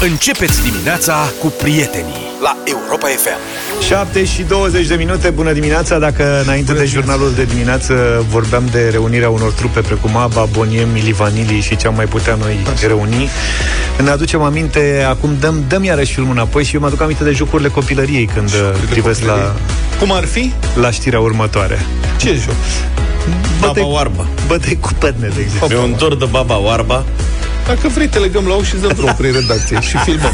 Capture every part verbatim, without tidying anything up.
Începeți dimineața cu prietenii la Europa F M. Șapte și douăzeci de minute, bună dimineața. Dacă înainte bună de jurnalul de dimineață vorbeam de reunirea unor trupe precum ABBA, Boniem, Milli Vanilli și ce am mai putea noi așa reuni, ne aducem aminte, acum dăm, dăm iarăși filmul înapoi și eu mă aduc aminte de jocurile copilăriei când jocurile privesc copilărie. La... Cum ar fi? La știrea următoare. Ce joc? Baba Oarba. Bătăi cu perne, de exemplu. E un dor de Baba Oarba. Dacă vrei, te legăm la ochi și zăvră prin redacție și filmăm.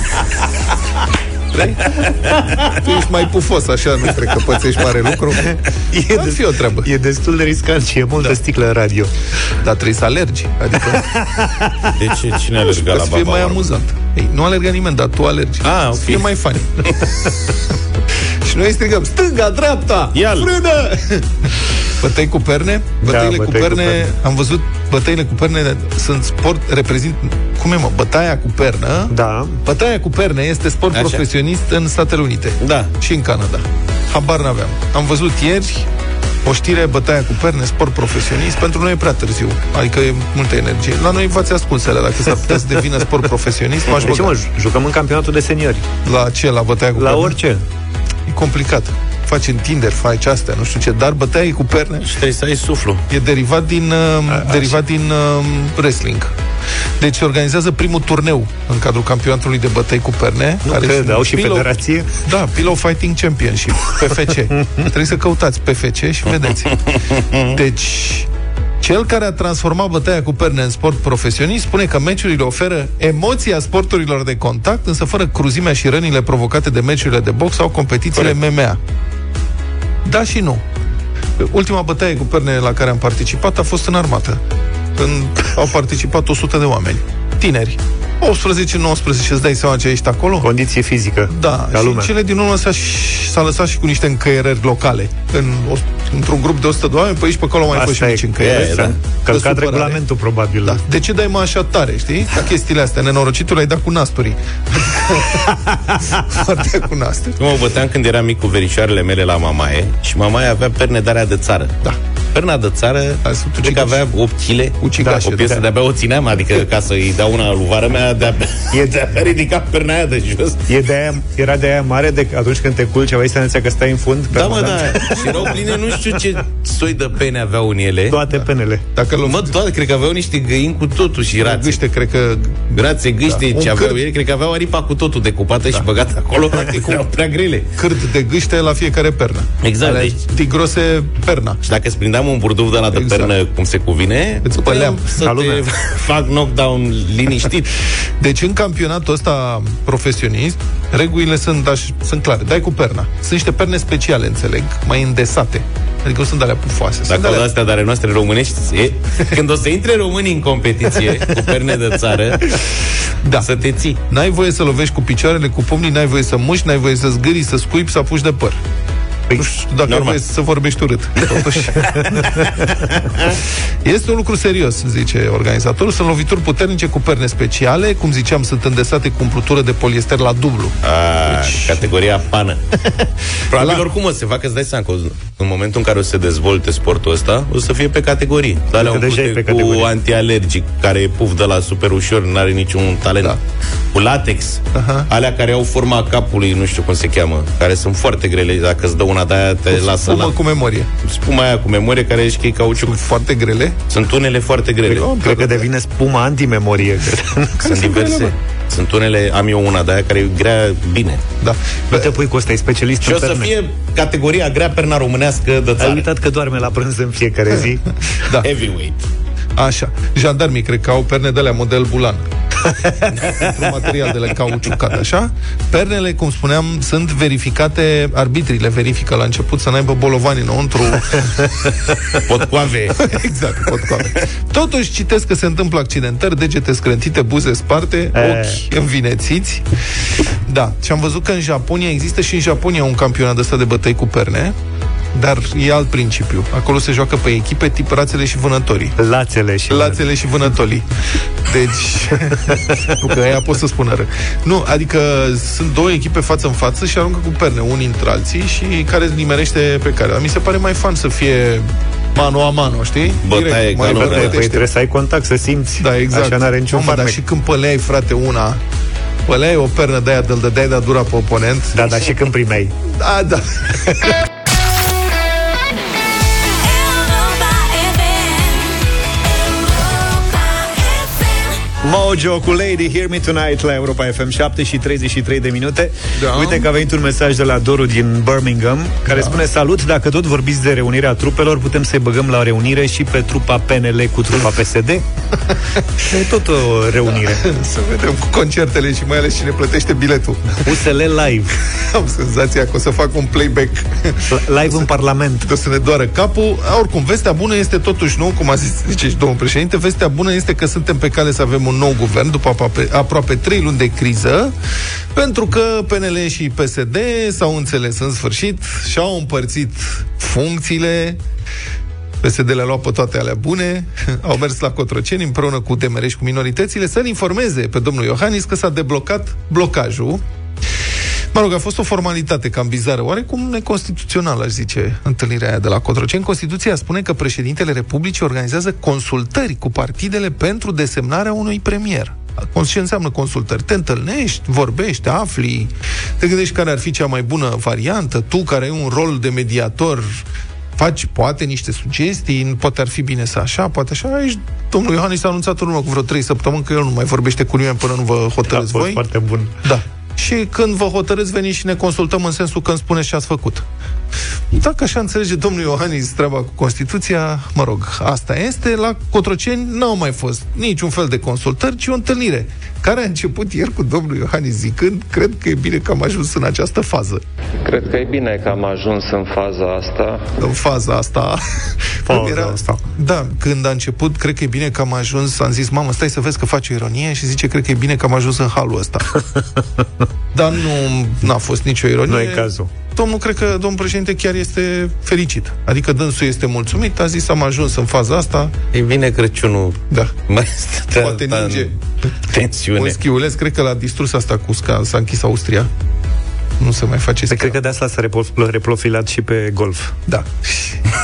Vrei? Tu ești mai pufos, așa, nu cred că pățești mare lucru. E, ar fi o treabă. E destul de riscant și e multă da. sticlă în radio. Dar trebuie să alergi. Adică... De ce? Cine alerga la Baba Oarba? Să fie mai amuzant. Ei, nu alerga nimeni, dar tu alergi. Ah, okay. Să fie mai funny. Și noi strigăm, stânga, dreapta, Ial. frână! Bătăi cu perne? Bătăile da, cu, perne, cu perne, am văzut bătăile cu perne sunt sport, reprezint, cum e mă, bătaia cu pernă? Da. Bătaia cu perne este sport Așa. profesionist în Statele Unite. Da. Și în Canada. Habar n-aveam. Am văzut ieri o știre, bătaia cu perne, sport profesionist, pentru noi e prea târziu. Adică e multă energie. La noi v-ați ascuns alea, dacă s-ar putea să devină sport profesionist, m-aș băga. Deci, mă, jucăm în campionatul de seniori. La ce? La bătaia cu perne? La orice. E complicat. Faci întinderi, faci astea, nu știu ce, dar bătaie cu perne. Și trebuie să ai suflu. E derivat din, uh, a, derivat din uh, wrestling. Deci se organizează primul turneu în cadrul campionatului de bătăi cu perne. Nu care cred, au și pillow, federație. Da, Pillow Fighting Championship, P F C. Trebuie să căutați P F C și vedeți. Deci... Cel care a transformat bătaia cu perne în sport profesionist spune că meciurile oferă emoția sporturilor de contact, însă fără cruzimea și rănile provocate de meciurile de box sau competițiile Corect. M M A. Da și nu. Ultima bătaie cu perne la care am participat a fost în armată, când au participat o sută de oameni, tineri. optsprezece nouăsprezece, îți dai seama ce ești acolo? Condiție fizică. Da, și în cele din urmă s-a, s-a lăsat și cu niște încăierări locale. În, o, într-un grup de o sută de oameni, pe aici, pe acolo mai fost și mici încăierări. Da. Călcat regulamentul, probabil. Da. De ce dai mă așa tare, știi? Ca chestiile astea, nenorocitul, ai dat cu nasturii. Foarte cu nasturi. Mă băteam când eram mic cu verișoarele mele la mamaie și mamaia avea perne de-alea de țară. Da. Perna de țară, cred că avea opt kilograme, da, o piesă, da. de-abia o țineam, adică ca să-i dau una luvară mea, de-abia, de-abia ridicat perna aia de jos. E de aia, era de aia mare de atunci când te culci, aveai senzația că stai în fund. Da, mă, da, și erau pline, nu știu ce soi de pene aveau în ele. Toate da. penele. Dacă mă, toate, cred că aveau niște găini cu totul și rațe. Gâște, cred că... Rațe, gâște, da. ce aveau câr... ele, cred că aveau aripa cu totul decupată da. și băgată acolo, practic, erau prea grele. Cârt de gâște la fiecare pernă. Exact. Deci... Tigrose perna. Și dacă un burduf de la de exact. pernă, cum se cuvine, îți păleam să te fac knockdown liniștit. Deci în campionatul ăsta profesionist, regulile sunt, aș, sunt clare. Dai cu perna. Sunt niște perne speciale, înțeleg, mai îndesate. Adică nu sunt alea pufoase. Dacă sunt alea... astea de ale noastre românești, e, când o să intre românii în competiție cu perne de țară, da. să te ții. N-ai voie să lovești cu picioarele, cu pumnii, n-ai voie să muști, n-ai voie să zgârii, să scuipi, să apuci de păr. Nu știu dacă normal. Vrei să vorbești urât. Este un lucru serios, zice organizatorul. Sunt lovituri puternice cu perne speciale. Cum ziceam, sunt îndesate cu umplutură de poliester la dublu. A, deci... Categoria pană. Probabil la... oricum o să facă, că îți dai seama că în momentul în care o să se dezvolte sportul ăsta, o să fie pe categorii. Dar le-au pute cu antialergic, care e puf de la super ușor, n-are niciun talent. Da. Cu latex. Aha. Alea care au forma capului, nu știu cum se cheamă, care sunt foarte grele, dacă îți dă una de-aia te cu lasă la... cu memorie. Spuma aia cu memorie, care ești chei cauciuc. Sunt foarte grele? Sunt unele foarte grele. Cred, cred că devine spuma antimemorie. Sunt diverse. Grele, sunt unele, am eu una de-aia care e grea bine. Da. Nu te pui cu ăsta, e specialist. Și o să fie categoria grea perna românească de țară. Ai uitat că doarme la prânz în fiecare zi? Da. Heavyweight. Așa. Jandarmii, cred că au perne de alea model bulan. Într-un material de la cauciucat, așa. Pernele, cum spuneam, sunt verificate. Arbitrii le verifică la început să n-aibă bolovani înăuntru. Potcoave. Exact, potcoave. Totuși citesc că se întâmplă accidentări, degete scrântite, buze sparte, ochi învinețiți. Da, și am văzut că în Japonia există și în Japonia un campionat ăsta de bătăi cu perne. Dar e alt principiu. Acolo se joacă pe echipe tip rațele și vânătorii. Lațele și Lațele și vânătorii. Deci, nu că aia pot să spună ră. Nu, adică sunt două echipe față în față și aruncă cu perne unii între alții și care nimerește pe care. Mi se pare mai fan să fie mano a mano, știi? Bătaie, mai bătaie. Păi trebuie să ai contact, să simți. Da, exact. Așa n-are niciun farmec. Dar și când păleai, frate, una păleai o pernă de aia, de-l dădeai, dar dura pe oponent. Da, dar și când primeai. Da, da. Mojo cu Lady, Hear Me Tonight la Europa F M. Șapte și treizeci și trei de minute, da. Uite că a venit un mesaj de la Doru din Birmingham, care da. spune: salut, dacă tot vorbiți de reunirea trupelor, putem să-i băgăm la reunire și pe trupa P N L cu trupa P S D? E tot o reunire, da. Să vedem cu concertele și mai ales cine plătește biletul. U S L live. Am senzația că o să fac un playback live să, în Parlament. O să ne doară capul. Oricum, vestea bună este totuși, nu, cum a zis, ziceți, domnul președinte, vestea bună este că suntem pe cale să avem un nou guvern după aproape, aproape trei luni de criză, pentru că P N L și P S D s-au înțeles în sfârșit și au împărțit funcțiile. P S D le-a luat pe toate alea bune, au mers la Cotroceni împreună cu D M R și cu minoritățile să-l informeze pe domnul Iohannis că s-a deblocat blocajul. Mă rog, a fost o formalitate cam bizară, oarecum neconstituțională, aș zice, întâlnirea aia de la Cotroceni. Constituția spune că președintele Republicii organizează consultări cu partidele pentru desemnarea unui premier. Ce înseamnă consultări? Te întâlnești, vorbești, afli, te gândești care ar fi cea mai bună variantă, tu care ai un rol de mediator, faci poate niște sugestii, poate ar fi bine să așa, poate așa. Aici domnul Iohannis a anunțat în urmă cu vreo trei săptămâni că el nu mai vorbește cu nimeni până nu vă hotărâți voi. A fost foarte bun. Da. Și când vă hotărâți, veniți și ne consultăm, în sensul că îmi spuneți ce ați făcut. Dacă așa înțelege domnul Iohannis treaba cu Constituția, mă rog, asta este. La Cotroceni n-au mai fost niciun fel de consultări, ci o întâlnire care a început ieri cu domnul Iohannis zicând: cred că e bine că am ajuns în această fază. Cred că e bine că am ajuns în faza asta. În faza asta. Faza era... asta. Da, când a început, cred că e bine că am ajuns, am zis: mamă, stai să vezi că faci o ironie, și zice: cred că e bine că am ajuns în halul ăsta. Dar nu n-a fost nicio ironie. Nu e cazul. Domnul, cred că domnul președinte chiar este fericit. Adică dânsul este mulțumit, a zis: am ajuns în faza asta. E bine Crăciunul. Da. Mai poate ninge. Tensiune. Un schiulesc, cred că l-a distrus asta cu sca, s-a închis Austria. Nu se mai face sca. Cred că de asta s-a reprofilat și pe golf. Da.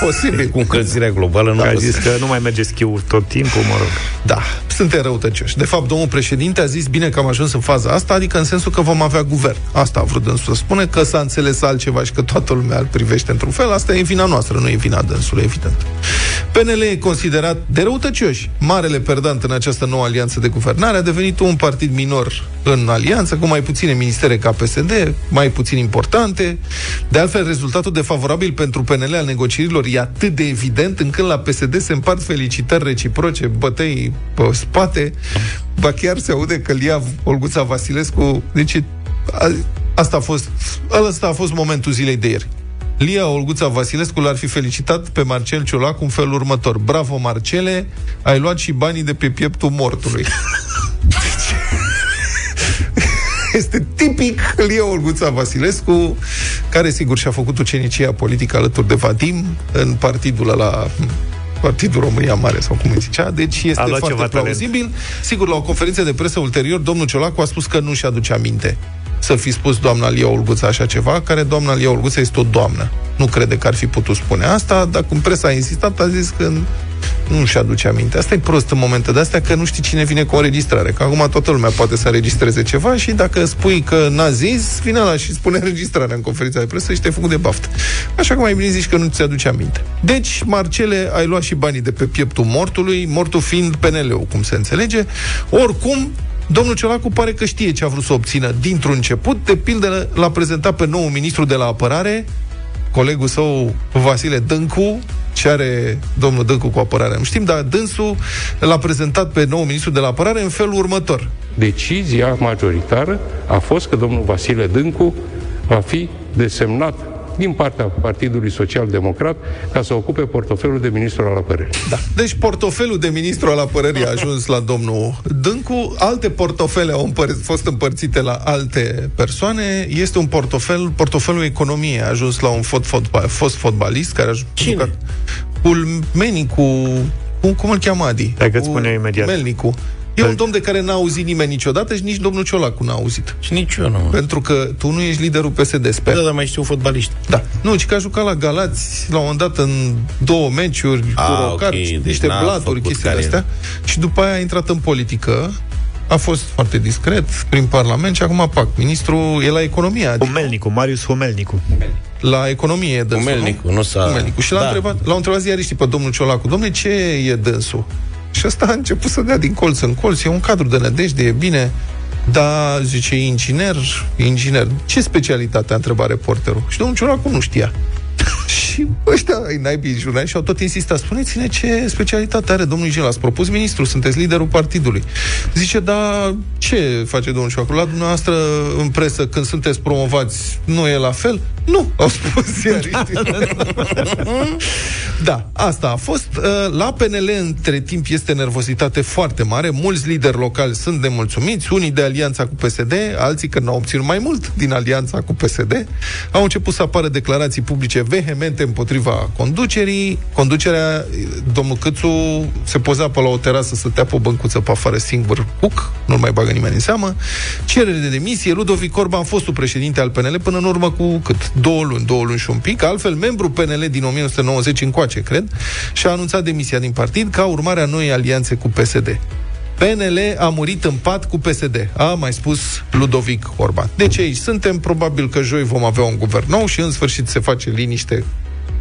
Posibil. Cu încălzirea globală nu a zis că nu mai merge schiul tot timpul, mă rog. Da, suntem răutăcioși. De fapt, domnul președinte a zis: bine că am ajuns în faza asta, adică în sensul că vom avea guvern. Asta a vrut dânsul să spune, că s-a înțeles altceva și că toată lumea îl privește într-un fel. Asta e vina noastră, nu e vina dânsului, evident. P N L e considerat de răutăcioși. Marele perdant în această nouă alianță de guvernare a devenit un partid minor în alianță, cu mai puține ministere ca P S D, mai puțin importante. De altfel, rezultatul defavorabil pentru P N L al negocierilor e atât de evident încât la P S D se împart felicitări reciproce, bătăi pe spate. Ba chiar se aude că Lia Olguța Vasilescu, deci a, asta a fost, ăsta a fost momentul zilei de ieri. Lia Olguța Vasilescu l-ar fi felicitat pe Marcel Ciolacu în felul următor: bravo, Marcele, ai luat și banii de pe pieptul mortului. Este tipic Lia Olguța Vasilescu, care sigur și-a făcut ucenicia politică alături de Vadim în partidul ăla, Partidul România Mare sau cum îi zicea. Deci este foarte plauzibil talent. Sigur, la o conferință de presă ulterior, domnul Ciolacu a spus că nu-și aduce aminte să fi spus doamna Lia Olguța așa ceva, care doamna Lia Olguța este o doamnă. Nu crede că ar fi putut spune asta, dar cum presa a insistat, a zis că nu-și aduce aminte. Asta e prost în momente de astea, că nu știi cine vine cu o înregistrare, că acum toată lumea poate să înregistreze ceva și dacă spui că n-a zis, vine ăla și spune înregistrarea în conferința de presă și te-ai făcut de baftă. Așa că mai bine zici că nu ți aduce aminte. Deci, Marcele, ai luat și banii de pe pieptul mortului, mortul fiind P N L-ul, cum se înțelege. Oricum, domnul Ciolacu pare că știe ce a vrut să obțină dintr-un început. De pildă, l-a prezentat pe noul ministru de la apărare, colegul său Vasile Dâncu. Ce are domnul Dâncu cu apărarea nu știm, dar dânsul l-a prezentat pe noul ministru de la apărare în felul următor: decizia majoritară a fost că domnul Vasile Dâncu va fi desemnat din partea Partidului Social-Democrat ca să ocupe portofelul de ministru al apărării. Da. Deci portofelul de ministru al apărării a ajuns la domnul Dâncu, alte portofele au împăr- fost împărțite la alte persoane, este un portofel, portofelul economiei a ajuns la un fot, fot, fost fotbalist care a jucat Humelnicu, cum, cum îl cheamă Adi? Dacă îți spune imediat. Humelnicu. E un domn de care n-a auzit nimeni niciodată și nici domnul Ciolacu n-a auzit. Și nici eu nu. Pentru că tu nu ești liderul P S D, sper. Da, dar mai știu fotbaliști. Da. Nu, ci că a jucat la Galați la un moment dat în două meciuri, a, cu rocați, okay, niște deci blaturi, chestiile astea. Și după aia a intrat în politică a fost foarte discret prin Parlament și acum, pac, ministrul e la economie. Adică Humelnicu, Marius Humelnicu. La economie e dânsul, Humelnicu, nu? Nu s-a... Humelnicu. Și da. l-a întrebat, l-a întrebat ziariștii pe domnul Ciolacu, dom'le, ce e dânsul? Și ăsta a început să dea din colț în colț, e un cadru de nădejde, e bine, dar, zice, e inginer, e inginer. Ce specialitate? A întrebat reporterul. Și domnul Ciolacu nu știa. Și ăștia, naibii jurnaliști, au tot insistat. Spuneți-ne ce specialitate are domnul inginer. L-ați propus ministru, sunteți liderul partidului. Zice, dar ce face domnul Ciolacu? La dumneavoastră în presă, când sunteți promovați, nu e la fel? Nu, au spus ziariștii. Da, asta a fost. La P N L, între timp, este nervozitate foarte mare. Mulți lideri locali sunt nemulțumiți, unii de alianța cu P S D, alții că n-au obținut mai mult din alianța cu P S D. Au început să apară declarații publice vehemente împotriva conducerii. Conducerea, domnul Cățu se poza pe la o terasă să tea pe o băncuță pe afară singur, cuc, nu-l mai bagă nimeni în seamă. Cerere de demisie, Ludovic Orban, fostul președinte al P N L, până în urmă cu cât? Două luni, două luni și un pic, altfel membru P N L din nouăsprezece nouăzeci încoace, cred, și-a anunțat demisia din partid ca urmare a noii alianțe cu P S D. P N L a murit în pat cu P S D, a mai spus Ludovic Orban. Deci aici suntem, probabil că joi vom avea un guvern nou și în sfârșit se face liniște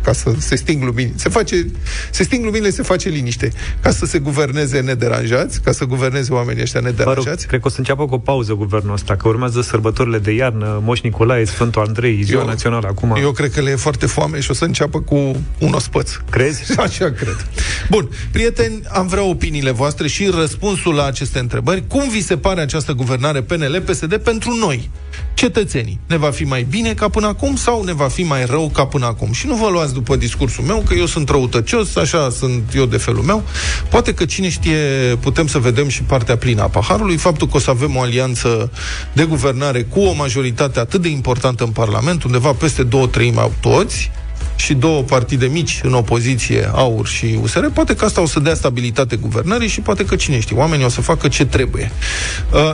ca să se sting luminile, se face, se sting luminile, se face liniște, ca să se guverneze nederanjați, ca să guverneze oamenii ăștia nederanjați. Rog, cred că o să înceapă cu o pauză guvernul ăsta, că urmează sărbătorile de iarnă, Moș Nicolae, Sfântul Andrei, Ziua eu, Națională acum. Eu cred că le e foarte foame și o să înceapă cu un ospăț. Crezi? Așa cred. Bun, prieteni, am vrea opiniile voastre și răspunsul la aceste întrebări. Cum vi se pare această guvernare P N L P S D pentru noi, cetățenii? Ne va fi mai bine ca până acum sau ne va fi mai rău ca până acum? Și nu vă luați după discursul meu, că eu sunt răutăcios, așa sunt eu de felul meu. Poate că, cine știe, putem să vedem și partea plină a paharului, faptul că o să avem o alianță de guvernare cu o majoritate atât de importantă în Parlament, undeva peste două treimi au toți, și două partide mici în opoziție, AUR și U S R, poate că asta o să dea stabilitate guvernării și poate că, cine știe, oamenii o să facă ce trebuie.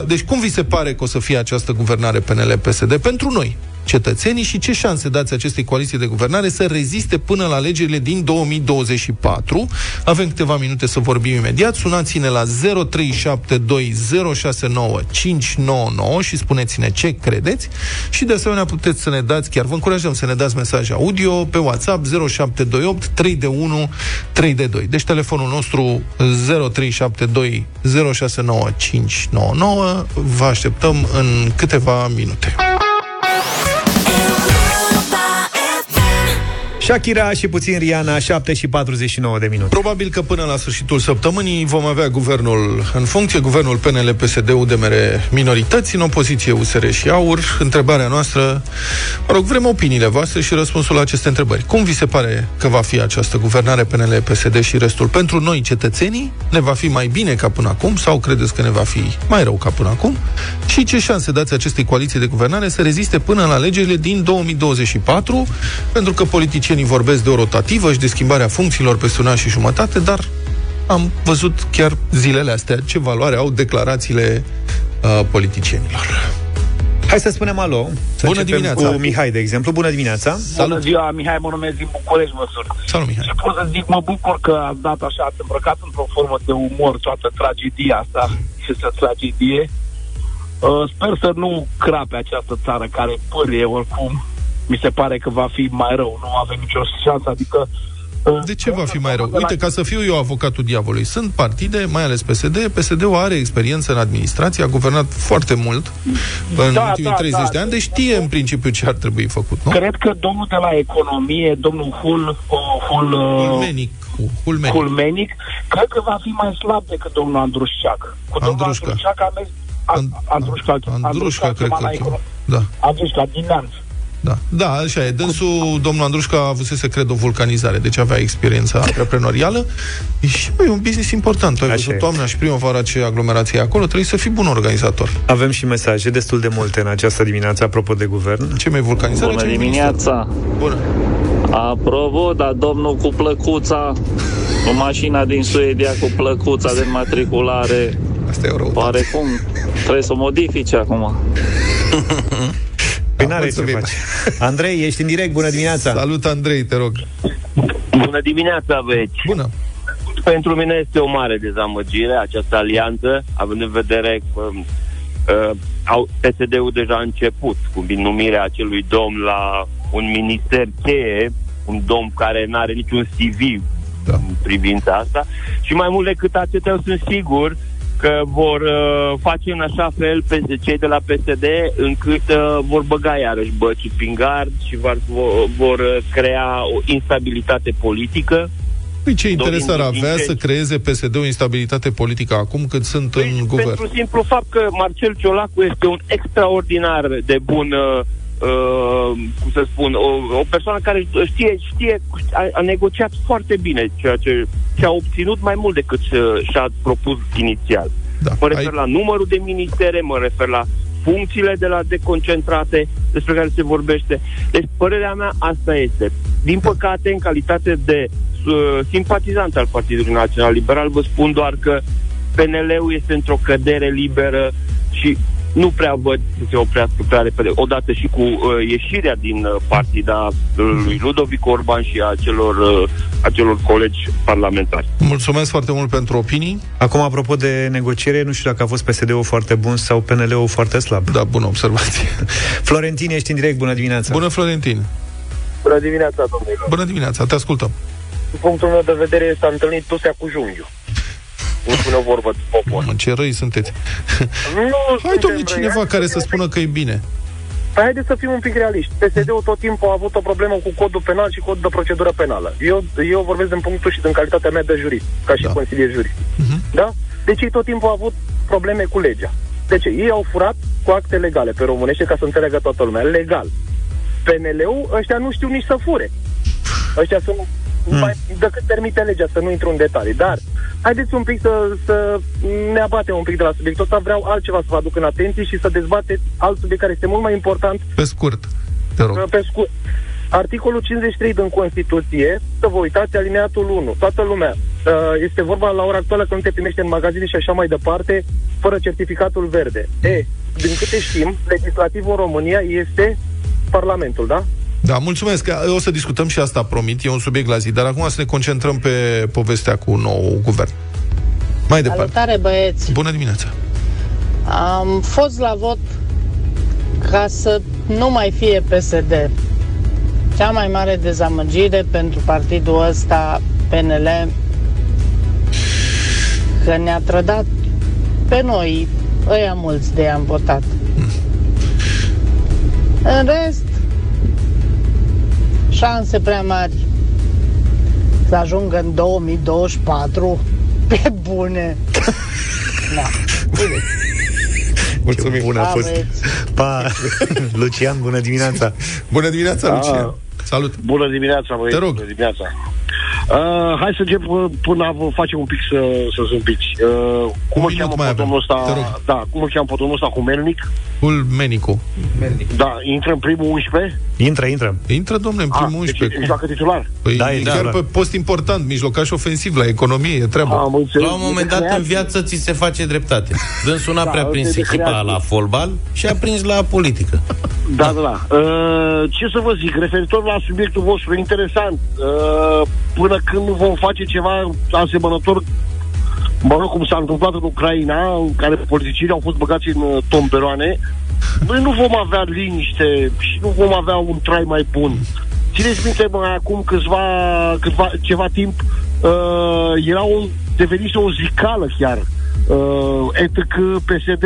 Deci cum vi se pare că o să fie această guvernare P N L P S D pentru noi, cetățenii, și ce șanse dați acestei coaliții de guvernare să reziste până la alegerile din două mii douăzeci și patru? Avem câteva minute să vorbim imediat. Sunați-ne la zero trei șapte doi zero șase nouă cinci nouă nouă și spuneți-ne ce credeți și de asemenea puteți să ne dați, chiar vă încurajăm să ne dați mesaje audio pe WhatsApp zero șapte doi opt trei unu trei doi. Deci telefonul nostru zero trei șapte doi zero șase nouă cinci nouă nouă. Vă așteptăm în câteva minute. Shakira și puțin Rihanna, șapte și patruzeci și nouă de minute. Probabil că până la sfârșitul săptămânii vom avea guvernul în funcție, guvernul P N L P S D U D M R minorități, în opoziție U S R și AUR. Întrebarea noastră, mă rog, vrem opiniile voastre și răspunsul la aceste întrebări. Cum vi se pare că va fi această guvernare P N L P S D și restul? Pentru noi, cetățenii, ne va fi mai bine ca până acum sau credeți că ne va fi mai rău ca până acum? Și ce șanse dați acestei coaliții de guvernare să reziste până la alegerile din două mii douăzeci și patru? Pentru că politicienii Unii vorbesc de o rotativă și de schimbarea funcțiilor peste un an și jumătate, dar am văzut chiar zilele astea ce valoare au declarațiile uh, politicienilor. Hai să spunem alo. Să Bună dimineața. Cu Mihai, de exemplu. Bună dimineața. Salut. Bună ziua, Mihai, mă numesc din București, mă sunt. Salut, Mihai. Și pot să zic, mă bucur că ați dat așa, ați îmbrăcat într-o formă de umor toată tragedia asta, și să tragedie. Uh, sper să nu crape această țară care pârie oricum. Mi se pare că va fi mai rău, nu avem nicio șansă, adică... De ce va fi mai rău? Uite, ca să fiu eu avocatul diavolului, sunt partide, mai ales P S D, P S D-ul are experiență în administrație, a guvernat foarte mult în da, ultimii da, treizeci da. de ani, deci știe în principiu ce ar trebui făcut, nu? Cred că domnul de la economie, domnul Hul... Hul Hulmenic, Hulmenic. Hulmenic, cred că va fi mai slab decât domnul Andrușcă. Cu domnul Andrușcă a mers... Andrușcă, Andrușcă, cred că... Da. Andrușcă, din Neamț. Da, da, așa e. Dânsul, domnul Andrușcă, a avusese, cred, o vulcanizare, deci avea experiența antreprenorială și e un business important. Tu ai văzut toamna și primăvara ce aglomerație acolo, trebuie să fii bun organizator. Avem și mesaje destul de multe în această dimineață, apropo de guvern. Ce mai vulcanizare? Bună dimineața! Bună! Apropo, dar domnul cu plăcuța, cu mașina din Suedia, cu plăcuța de matriculare, asta e o răutate. Oarecum, trebuie să o modifice acum. Păi n-are ce faci. Andrei, ești în direct, bună dimineața. Salut, Andrei, te rog. Bună dimineața, băieți. Bună. Pentru mine este o mare dezamăgire această alianță, având în vedere că uh, au, P S D-ul deja a început cu numirea acelui domn la un minister cheie, un domn care n-are niciun C V da. în privința asta, și mai mult decât atât, eu sunt sigur că vor uh, face în așa fel pe cei de la P S D încât uh, vor băga iarăși băcii prin gard și vor, vor uh, crea o instabilitate politică. Păi ce interes ar avea să creeze P S D-ul instabilitate politică acum când sunt păi, în guvern? Pentru simplu fapt că Marcel Ciolacu este un extraordinar de bun, uh, cum să spun, o, o persoană care știe, știe a, a negociat foarte bine ceea ce și-a obținut mai mult decât și-a propus inițial. Da, mă refer ai... la numărul de ministere, mă refer la funcțiile de la deconcentrate despre care se vorbește. Deci, părerea mea, asta este. Din păcate, în calitate de simpatizant al Partidului Național Liberal, vă spun doar că P N L-ul este într-o cădere liberă și nu prea văd să se oprească prea repede, odată și cu uh, ieșirea din uh, partida lui Ludovic Orban și a celor, uh, a celor colegi parlamentari. Mulțumesc foarte mult pentru opinii. Acum, apropo de negociere, nu știu dacă a fost P S D-ul foarte bun sau P N L-ul foarte slab. Da, bună observație. Florentin, ești în direct, bună dimineața. Bună, Florentin. Bună dimineața, domnilor. Bună dimineața, te ascultăm. Din punctul meu de vedere, s-a întâlnit tusea cu jungiu. Nu spune o vorbă de popor. Mă, ce răi sunteți. Nu. Hai, domnule, cineva răi, care să spună că e bine. Păi haideți să fim un pic realiști. P S D-ul tot timpul a avut o problemă cu codul penal și codul de procedură penală. Eu, eu vorbesc din punctul și din calitatea mea de jurist, ca și da. consilier jurist. Uh-huh. Da? Deci ei tot timpul au avut probleme cu legea. Deci ei au furat cu acte legale pe românește, ca să înțeleagă toată lumea. Legal. P N L-ul, ăștia nu știu nici să fure. Ăștia sunt... Mm. Mai, decât permite legea, să nu intru în detalii. Dar haideți un pic să, să ne abatem un pic de la subiectul ăsta. Vreau altceva să vă aduc în atenție și să dezbateți alt subiect care este mult mai important. Pe scurt, te rog. Pe scurt. Articolul cincizeci și trei din Constituție, să vă uitați, alineatul unu. Toată lumea, este vorba la ora actuală că nu te primește în magazine și așa mai departe fără certificatul verde. E, din câte știm, legislativul în România este Parlamentul, da? Da, mulțumesc. O să discutăm și asta, promit. E un subiect la zi, dar acum să ne concentrăm pe povestea cu nou guvern. Mai departe. Salutare, băieți. Bună dimineața. Am fost la vot ca să nu mai fie P S D. Cea mai mare dezamăgire pentru partidul ăsta, P N L, că ne-a trădat pe noi, ăia mulți de i-am votat. Mm. În rest, șanse prea mari să ajungă în două mii douăzeci și patru pe bune. Da. Bine. Mulțumim. Bună a fost. Pa. Lucian, bună dimineața. Bună dimineața, da. Lucian. Salut. Bună dimineața, băi. Te rog. Bună dimineața. Uh, hai să încep până facem un pic să să zâmbiți. Uh, cum îl cheamă pe domnul ăsta? Da, cum îl cheamă pe domnul ăsta Humelnic? Humelnicu. Da, intră în primul unsprezece? Intră, intră. Intră, domnule, în primul unsprezece. Deci, cum... joacă titular. Păi, da, e chiar da, pe da. post important, mijlocaș ofensiv la economie, e treaba. La un moment dat în viață ți se face dreptate. Dânsul n-a da, prea prins echipa la fotbal și a prins la politică. Da, da, da. Uh, ce să vă zic, referitor la subiectul vostru, interesant. Uh, până când nu vom face ceva asemănător, mă rog, cum s-a întâmplat în Ucraina, în care politicienii au fost băgați în tomberoane, noi nu vom avea liniște și nu vom avea un trai mai bun. Țineți minte, mă, acum câțiva, câțiva, ceva timp, uh, era o, devenise o zicală chiar, uh, E T C P S D.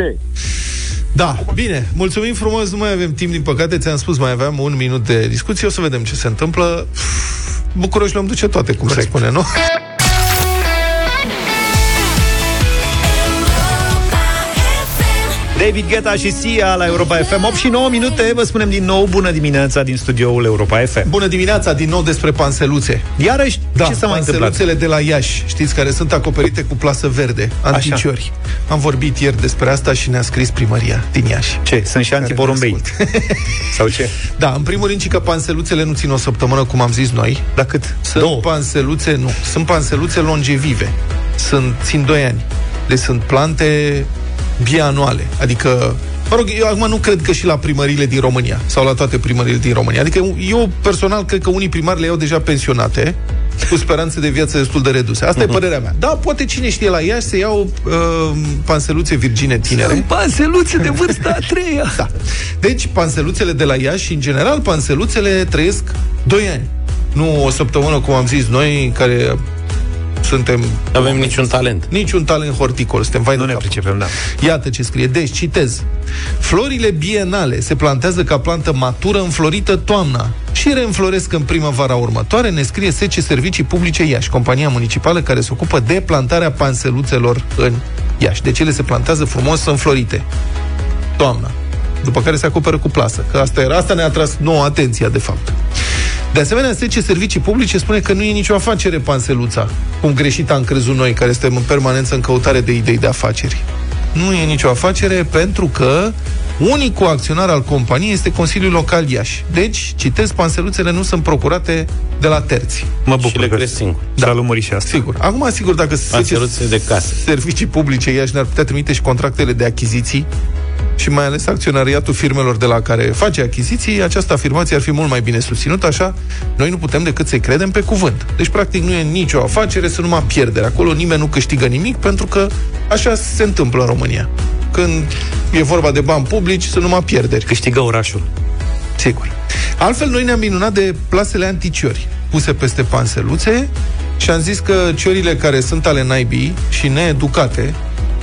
Da, bine, mulțumim frumos, nu mai avem timp, din păcate, ți-am spus, mai aveam un minut de discuție, o să vedem ce se întâmplă. Bucuroși l-am duce toate, cum Corect. se spune, nu? David Guetta și Sia la Europa F M. opt și nouă minute, vă spunem din nou bună dimineața din studioul Europa F M. Bună dimineața, din nou despre panseluțe. Iarăși, da, ce s-a mai întâmplat? Panseluțele de la Iași, știți, care sunt acoperite cu plasă verde, anticiori. Așa. Am vorbit ieri despre asta și ne-a scris primăria din Iași. Ce? Sunt și antiporumbei? Sau ce? Da, în primul rând și că panseluțele nu țin o săptămână, cum am zis noi. Dar cât? Sunt Două. panseluțe, nu. Sunt panseluțe longevive. Sunt, țin doi ani. Le sunt plante... bianuale, adică, mă rog, eu acum nu cred că și la primările din România sau la toate primările din România, adică eu personal cred că unii primari le iau deja pensionate cu speranțe de viață destul de reduse. Asta uh-huh. e părerea mea. Da, poate cine știe la ea să iau uh, panseluțe virgine tinere. Panseluțe de vârsta a treia. Da. Deci, panseluțele de la Iași și, în general, panseluțele trăiesc doi ani. Nu o săptămână, cum am zis noi, care suntem... Nu avem niciun talent. Niciun talent horticol. Suntem vai de cap. Nu ne pricepem, da. Iată ce scrie. Deci, citez. Florile bienale se plantează ca plantă matură înflorită toamna și reînfloresc în primăvara următoare, ne scrie S C Servicii Publice Iași, compania municipală care se ocupă de plantarea panseluțelor în Iași. Deci ele se plantează frumos înflorite toamna, după care se acoperă cu plasă. Că asta era, asta ne-a atras nouă atenția, de fapt. De asemenea, S C Servicii Publice spune că nu e nicio afacere panseluța, cum greșit am crezut noi, care suntem în permanență în căutare de idei de afaceri. Nu e nicio afacere pentru că unicul acționar al companiei este Consiliul Local Iași. Deci, citesc, panseluțele nu sunt procurate de la terți. Mă bucur. Și le cresc singur. Da. S-a lumurit și asta. Sigur. Acum, sigur, dacă se de casă. Servicii Publice Iași ne-ar putea trimite și contractele de achiziții și mai ales acționariatul firmelor de la care face achiziții, această afirmație ar fi mult mai bine susținută, așa noi nu putem decât să-i credem pe cuvânt. Deci, practic, nu e nicio afacere, sunt numai pierdere. Acolo nimeni nu câștigă nimic, pentru că așa se întâmplă în România. Când e vorba de bani publici, sunt numai pierderi. Câștigă orașul. Sigur. Altfel, noi ne-am minunat de plasele anticiori puse peste panseluțe și am zis că ciorile care sunt ale naibii și needucate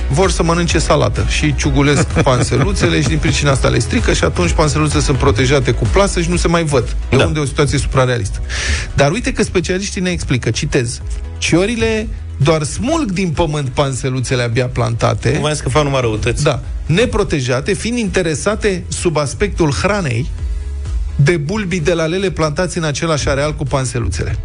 vor să mănânce salată și ciugulesc panseluțele și din pricina asta le strică și atunci panseluțele sunt protejate cu plasă și nu se mai văd. De da. Unde e o situație suprarealistă. Dar uite că specialiștii ne explică, citez, ciorile doar smulg din pământ panseluțele abia plantate. Nu mai zic că fac numai răutăți. Da, neprotejate, fiind interesate sub aspectul hranei de bulbii de la lele plantați în același areal cu panseluțele.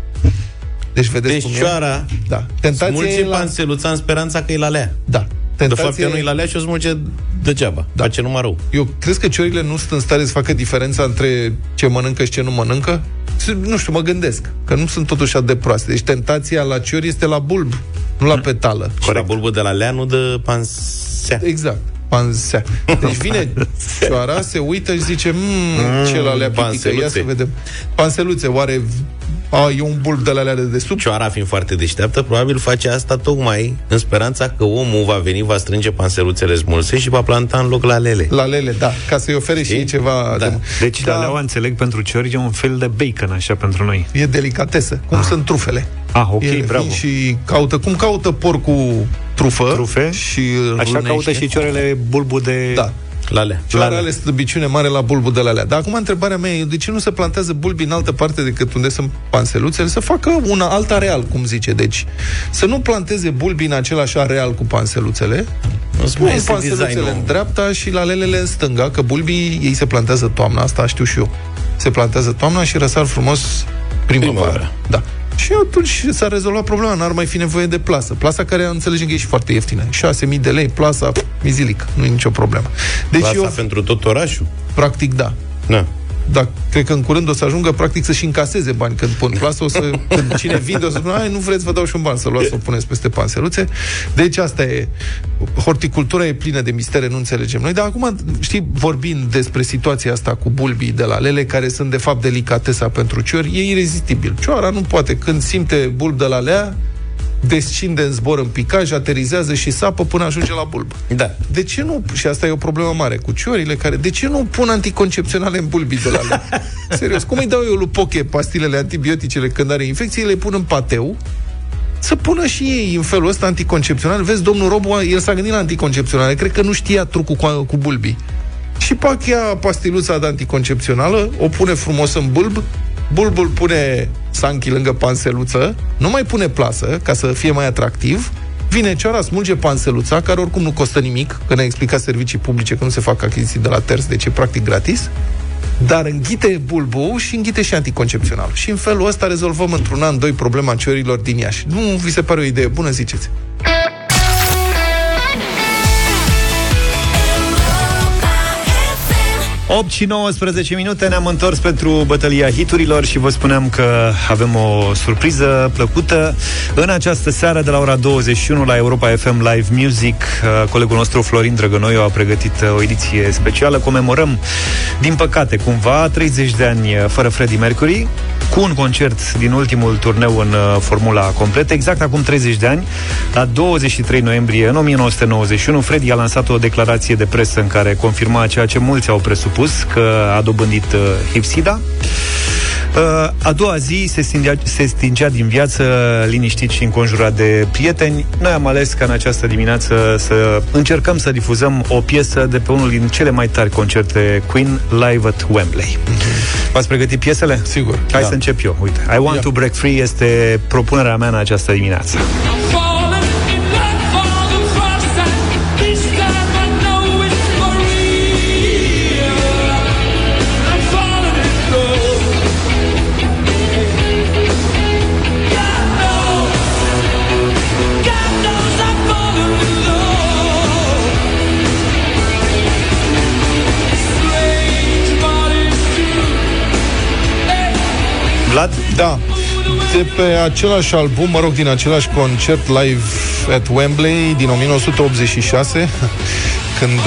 Deci vedeți deci cum cioara e? Da. Tentația smulge la... panseluța în speranța că e la lea. Da. Tentație... De fapt, ea nu-i la lea și o smulge degeaba. Da. Face numai rău. Eu cred că ciorile nu sunt în stare să facă diferența între ce mănâncă și ce nu mănâncă. Nu știu, mă gândesc că nu sunt totuși atât de proaste. Deci tentația la ciori este la bulb, nu la petală. Corect. La bulbul de la lea, nu de pansea. Exact, pansea. Deci vine cioara, se uită și zice mmm, ce la lea pitică, ia să vedem. Panseluțe, oare... A, e un bulb de la alea de desubt. Cioara, fiind foarte deșteaptă, probabil face asta tocmai în speranța că omul va veni, va strânge panseluțele smulse și va planta în loc lalele. Lalele, da, ca să-i ofere și ei ceva. Da. De... Deci da. Laleaua, înțeleg, pentru ciori e un fel de bacon, așa, pentru noi. E delicatesă, cum ah. sunt trufele. Ah, ok, ele bravo. Și caută, cum caută porcul trufă, trufe, și așa runește. Caută și ciorele bulbul de... Da. Lalea. Cioara ales obiceiune mare la bulbul de lalea. Dar acum întrebarea mea e, de ce nu se plantează bulbi în altă parte decât unde sunt panseluțele? Să facă un alt areal, cum zice. Deci, să nu planteze bulbi în același areal cu panseluțele. Spun panseluțele în dreapta și lalelele în stânga, că bulbii ei se plantează toamna, asta știu și eu. Se plantează toamna și răsar frumos primăvara. Da. Și atunci s-a rezolvat problema, n-ar mai fi nevoie de plasă. Plasa care, înțelegem că e și foarte ieftină, șase mii de lei, plasa, mizilic, nu e nicio problemă. Deci plasa eu, pentru tot orașul? Practic, da. Da. Dar cred că în curând o să ajungă, practic, să-și încaseze bani când pun plasă, o să, când cine vinde o să spune, ai, nu vreți, vă dau și un ban să luați, să o puneți peste panseluțe. Deci asta e, horticultura e plină de mistere, nu înțelegem noi, dar acum, știi, vorbind despre situația asta cu bulbii de la lele, care sunt, de fapt, delicatesa pentru ciori, e irezistibil. Cioara nu poate, când simte bulb de la lea, descinde în zbor în picaj, aterizează și sapă până ajunge la bulb. Da. De ce nu, și asta e o problemă mare cu ciorile care, de ce nu pun anticoncepționale în bulbii de la lea? Serios, cum îi dau eu lui Poche pastilele antibioticele când are infecție, le pun în pateu, să pună și ei în felul ăsta anticoncepțional. Vezi, domnul Robu, el s-a gândit la anticoncepționale, cred că nu știa trucul cu, cu bulbii. Și pac ia pastiluța de anticoncepțională, o pune frumos în bulb, bulbul pune sanchi lângă panseluță, nu mai pune plasă, ca să fie mai atractiv, vine cioara, smulge panseluța, care oricum nu costă nimic, că ne-a explicat Servicii Publice că nu se fac achiziții de la terți, deci e practic gratis, dar înghite bulbul și înghite și anticoncepțional. Și în felul ăsta rezolvăm într-un an, doi problema ciorilor din Iași. Nu vi se pare o idee bună, ziceți? opt și nouăsprezece minute, ne-am întors pentru bătălia hiturilor și vă spuneam că avem o surpriză plăcută. În această seară, de la ora douăzeci și unu, la Europa F M Live Music, colegul nostru Florin Drăgănoiu a pregătit o ediție specială. Comemorăm, din păcate, cumva, treizeci de ani fără Freddie Mercury, cu un concert din ultimul turneu în formula completă. Exact acum treizeci de ani, la douăzeci și trei noiembrie, în o mie nouă sute nouăzeci și unu, Freddie a lansat o declarație de presă în care confirma ceea ce mulți au presupus, că a dobândit hepsida. A doua zi se stingea, se stingea din viață, liniștit și înconjurat de prieteni. Noi am ales ca în această dimineață să încercăm să difuzăm o piesă de pe unul din cele mai tari concerte Queen, Live at Wembley. V-ați pregătit piesele? Sigur. Hai da. să încep eu. Uite, I Want yeah. to Break Free este propunerea mea în această dimineață. Vlad? Da. De pe același album, mă rog, din același concert Live at Wembley din o mie nouă sute optzeci și șase, când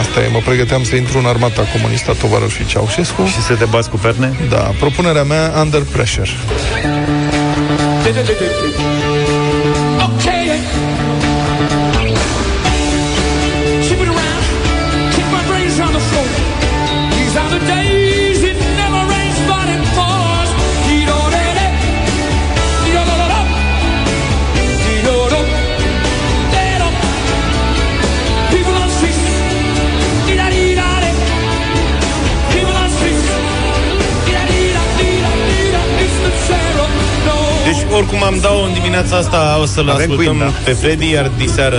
asta e, mă pregăteam să intru în armata comunistă a tovarășului Ceaușescu. Și să te bați cu perne? Da. Propunerea mea, Under Pressure. Oricum am dat-o în dimineața asta, o să-l ascultăm Queen, da. pe Freddie, iar diseară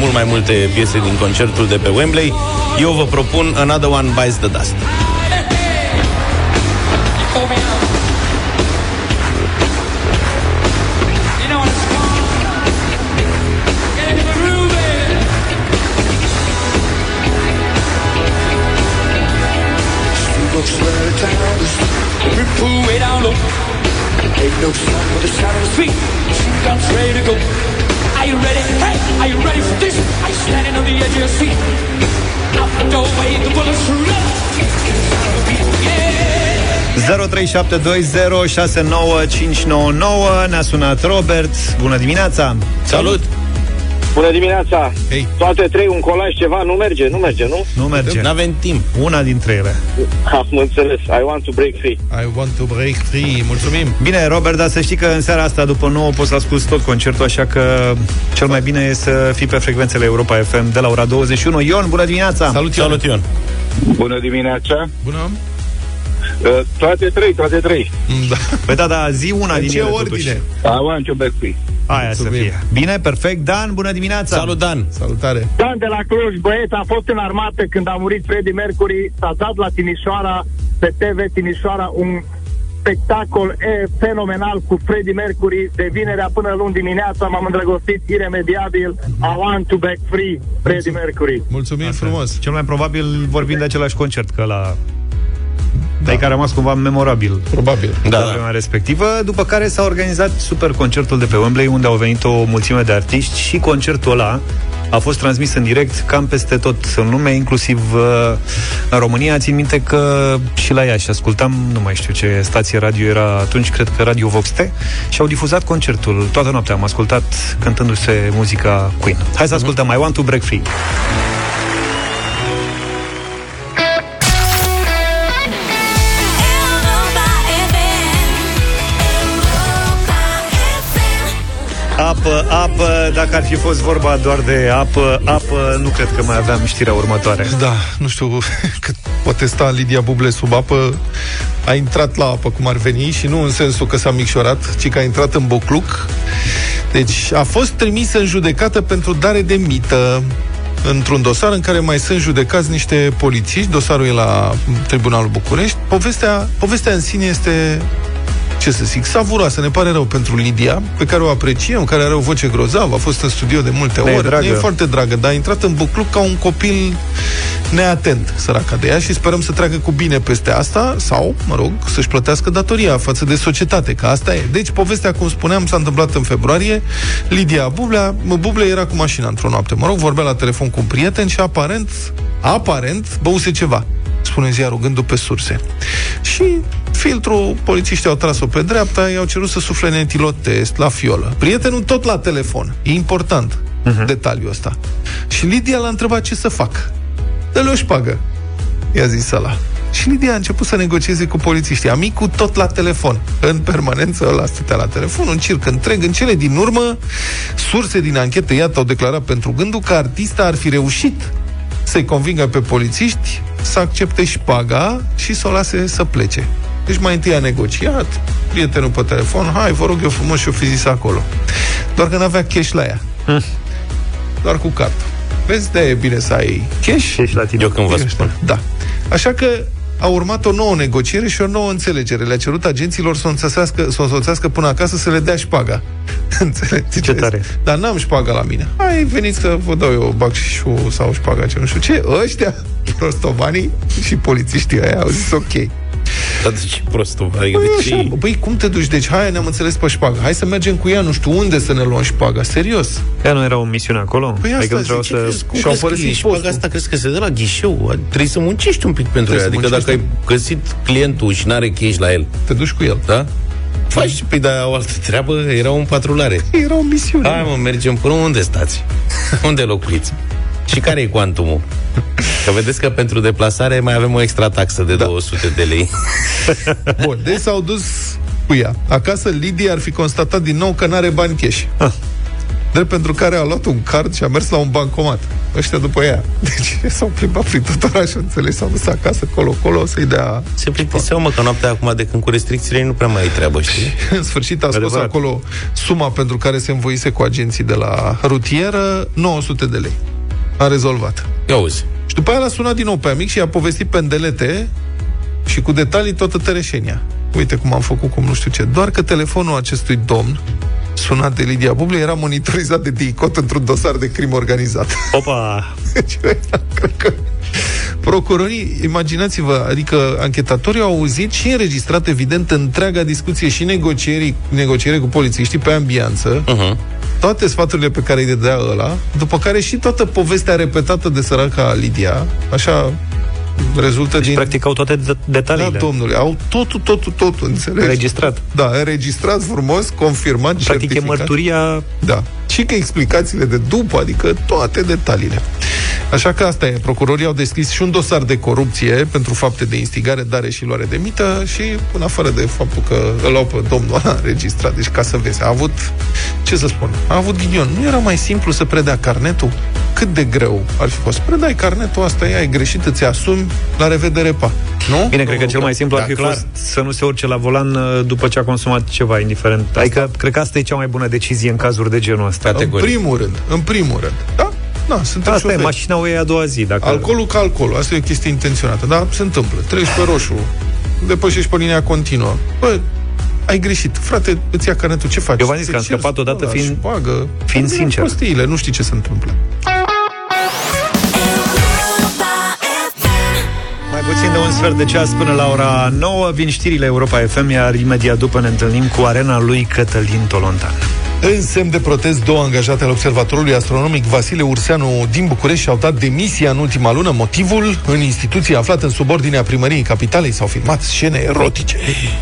mult mai multe piese din concertul de pe Wembley. Eu vă propun Another One Bites the Dust. zero trei șapte doi zero șase nouă cinci nouă nouă. Ne-a sunat Robert. Bună dimineața! Salut! Bună dimineața! Hey. Toate trei un colaj ceva, nu merge, nu merge, nu? Nu merge. N-avem timp. Una dintre ele. Am înțeles. I Want to Break Free. I Want to Break Free. Mulțumim. Bine, Robert, dar să știi că în seara asta după nouă poți să asculti tot concertul, așa că cel mai bine e să fii pe frecvențele Europa F M de la ora douăzeci și unu. Ion, bună dimineața! Salut, Ion! Salut, Ion. Bună dimineața! Bună! Uh, toate trei, toate trei. Da. Păi da, da, zi una din ele totuși. I Want to Break Free. Aia mulțumim. Să fie. Bine, perfect. Dan, bună dimineața. Salut, Dan. Salutare. Dan de la Cluj, băieți, a fost în armată când a murit Freddie Mercury, s-a dat la Timișoara, pe T V Timișoara, un spectacol e, fenomenal cu Freddie Mercury de vinerea până luni dimineața. M-am îndrăgostit iremediabil. I Want to Break Free, Freddie Mercury. Mulțumim. Asta. Frumos. Cel mai probabil vorbim de același concert, că la... Da. Care a rămas cumva memorabil. Probabil. Da, la vremea respectivă. După care s-a organizat super concertul de pe Wembley, unde au venit o mulțime de artiști. Și concertul ăla a fost transmis în direct cam peste tot în lume, inclusiv uh, în România. Țin minte că și la Iași ascultam, nu mai știu ce stație radio era atunci, cred că Radio Vox T, și au difuzat concertul. Toată noaptea am ascultat cântându-se muzica Queen. Hai să ascultăm I Want to Break Free. Apă, apă, dacă ar fi fost vorba doar de apă, apă, nu cred că mai aveam știrea următoare. Da, nu știu cât poate sta Lidia Buble sub apă. A intrat la apă cum ar veni și nu în sensul că s-a micșorat, ci că a intrat în bocluc. Deci a fost trimisă în judecată pentru dare de mită într-un dosar în care mai sunt judecați niște polițiști. Dosarul e la Tribunalul București. Povestea, povestea în sine este... ce să zic, savuroasă, ne pare rău pentru Lidia, pe care o apreciem, care are o voce grozavă, a fost în studio de multe ne ori, e, e foarte dragă, dar a intrat în bucluc ca un copil neatent, săraca de ea, și sperăm să treacă cu bine peste asta, sau, mă rog, să-și plătească datoria față de societate, că asta e. Deci, povestea, cum spuneam, s-a întâmplat în februarie, Lidia Buble, Buble era cu mașina într-o noapte, mă rog, vorbea la telefon cu un prieten și aparent, aparent, băuse ceva, spune ziarul, gândul pe surse. Și filtrul, polițiștii au tras-o pe dreapta, i-au cerut să sufle în etilot test la fiolă. Prietenul tot la telefon. E important uh-huh. detaliul ăsta. Și Lidia l-a întrebat ce să fac. Dă-le o șpagă, i-a zis ăla. Și Lidia a început să negocieze cu polițiștii. Amicul tot la telefon. În permanență ăla stătea la telefon, un circ întreg. În cele din urmă, surse din anchetă, iată, au declarat pentru gândul că artista ar fi reușit să-i convingă pe polițiști să accepte șpaga și să o lase să plece. Deci mai întâi a negociat, prietenul pe telefon, hai, vă rog eu frumos, și-o fi zis acolo. Doar că n-avea cash la ea. Mm. Doar cu cartul. Vezi, de-aia e bine să ai cash. Cash la tine. Eu când vă spun. Da. Așa că a urmat o nouă negociere și o nouă înțelegere. Le-a cerut agenților să o însoțească, să o însoțească până acasă, să le dea șpaga. Înțelegeți? Ce tare. Dar n-am șpaga la mine. Hai, veniți să vă dau eu bacșișul sau șpaga, ce nu știu ce. Ăștia, prostovanii și polițiștii aia, au zis ok. Dar de ce prostul? Adică băi, de băi, cum te duci? Deci, hai, ne-am înțeles pe șpagă. Hai să mergem cu ea, nu știu unde să ne luăm șpaga. Serios. Ea nu era o misiune acolo? Păi asta, adică zice, să... crezi, cum și-au părăsit șpaga asta, crezi că se dă la ghișeu? Trebuie să muncești un pic pentru ea. Adică dacă ai găsit clientul și n-are cash la el, te duci cu el, da? Faci, păi, dar o altă treabă, era un patrulare. Era o misiune. Hai, mă, mergem până unde stați? Unde locuiți? Și care e cuantumul? Că vedeți că pentru deplasare mai avem o extra taxă de da. două sute de lei. Bun, deci s-au dus cu ea. Acasă, Lidia ar fi constatat din nou că n-are bani cash. Ah. Drept pentru care a luat un card și a mers la un bancomat. Ăștia după ea. Deci s-au plimbat prin tot orașul, înțelegi? S-au dus acasă, colo-colo, să-i dea... Se plictiseau, mă, că noaptea acum, de când cu restricțiile, nu prea mai ai treabă, știi? În sfârșit a spus adevărat acolo suma pentru care se învoise cu agenții de la rutieră, nouă sute de lei. A rezolvat. Auzi. Și după aia l-a sunat din nou pe amic și i-a povestit pe îndelete și cu detalii toată tăreșenia. Uite cum am făcut, cum nu știu ce. Doar că telefonul acestui domn, sunat de Lidia Buble, era monitorizat de DICOT într-un dosar de crimă organizată. Opa! Deci, cred că procurorii, imaginați-vă, adică anchetatorii au auzit și înregistrat, evident, întreaga discuție și negocieri, negociere cu polițiștii pe ambianță, uh-huh. toate sfaturile pe care îi dădea ăla, după care și toată povestea repetată de săraca Lidia, așa rezultă deci din... practic au toate de- detaliile. Da, domnule, au totul, totul, totul, înțelegi? Înregistrat. Da, înregistrat frumos, confirmat, practic certificat. Practic e mărturia... Da. Și că explicațiile de după, adică toate detaliile. Așa că asta e. Procurorii au deschis și un dosar de corupție pentru fapte de instigare, dare și luare de mită și în afară de faptul că îl au pe domnul ăla înregistrat. Deci ca să vezi, a avut, ce să spun, a avut ghinion. Nu era mai simplu să predea carnetul? Cât de greu ar fi fost? Predai carnetul, asta e, ai greșit, îți asumi, la revedere, pa. Nu? Bine, cred că cel mai simplu da, ar fi clar. fost să nu se urce la volan după ce a consumat ceva, indiferent. Adică, cred că asta e cea mai bună decizie în cazuri de genul ăsta. Categoric. În primul rând, în primul rând, da? Da, suntem asta e, mașina o iei a doua zi dacă... Alcoolul ca alcoolul, asta e o chestie intenționată. Dar se întâmplă, treci pe roșu, depășești pe linia continuă. Bă, ai greșit, frate, îți ia carnetul, ce faci? Eu v-am zis că am scăpat odată fiind, bagă, fiind sincer prostiile, nu știi ce se întâmplă. Puțin de un sfert de ceas până la ora nouă vin știrile Europa F M, iar imediat după ne întâlnim cu arena lui Cătălin Tolontan. În semn de protest, două angajate al Observatorului Astronomic Vasile Urseanu din București și-au dat demisia în ultima lună. Motivul? În instituție aflată în subordinea primăriei capitalei s-au filmat scene erotice.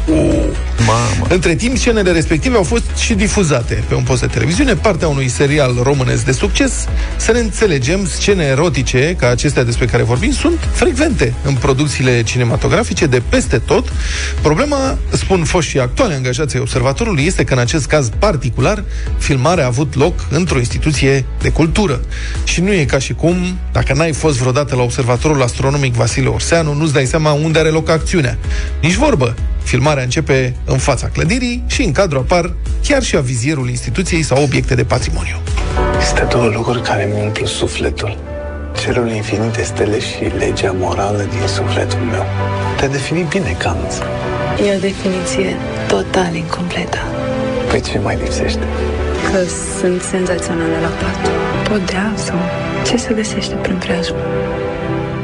Uuu, mamă. Între timp, scenele respective au fost și difuzate pe un post de televiziune, partea unui serial românesc de succes. Să ne înțelegem, scene erotice, ca acestea despre care vorbim, sunt frecvente în producțiile cinematografice de peste tot. Problema, spun foști și actuale angajații Observatorului, este că în acest caz particular filmarea a avut loc într-o instituție de cultură. Și nu e ca și cum, dacă n-ai fost vreodată la Observatorul Astronomic Vasile Urseanu, nu-ți dai seama unde are loc acțiunea. Nici vorbă. Filmarea începe în fața clădirii și în cadru apar chiar și avizierul instituției sau obiecte de patrimoniu. Este două lucruri care mi umplu sufletul. Cerul infinit de stele și legea morală din sufletul meu. Te-ai definit bine, Canț. E o definiție total incompletă. Păi ce mai lipsește? Că sunt senzaționale la pat. Podea sau ce se găsește prin preajmă?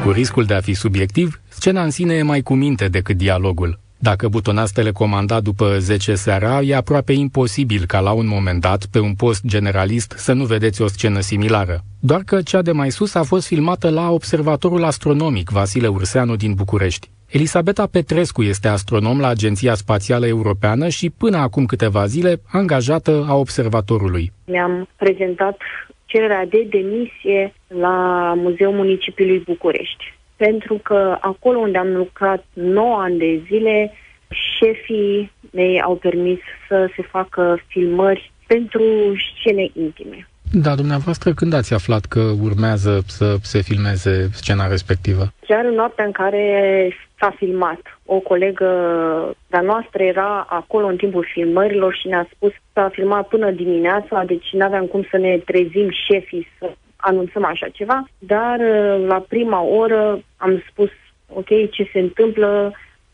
Cu riscul de a fi subiectiv, scena în sine e mai cu minte decât dialogul. Dacă butonați telecomanda după zece seara, e aproape imposibil ca la un moment dat, pe un post generalist, să nu vedeți o scenă similară. Doar că cea de mai sus a fost filmată la Observatorul Astronomic Vasile Urseanu din București. Elisabeta Petrescu este astronom la Agenția Spațială Europeană și până acum câteva zile angajată a observatorului. Mi-am prezentat cererea de demisie la Muzeul Municipiului București, pentru că acolo unde am lucrat nouă ani de zile, șefii mei au permis să se facă filmări pentru scene intime. Da, dumneavoastră, când ați aflat că urmează să se filmeze scena respectivă? Chiar în noaptea în care s-a filmat, o colegă de-a noastră era acolo în timpul filmărilor și ne-a spus că s-a filmat până dimineața, deci n-aveam cum să ne trezim șefii să anunțăm așa ceva, dar la prima oră am spus, ok, ce se întâmplă,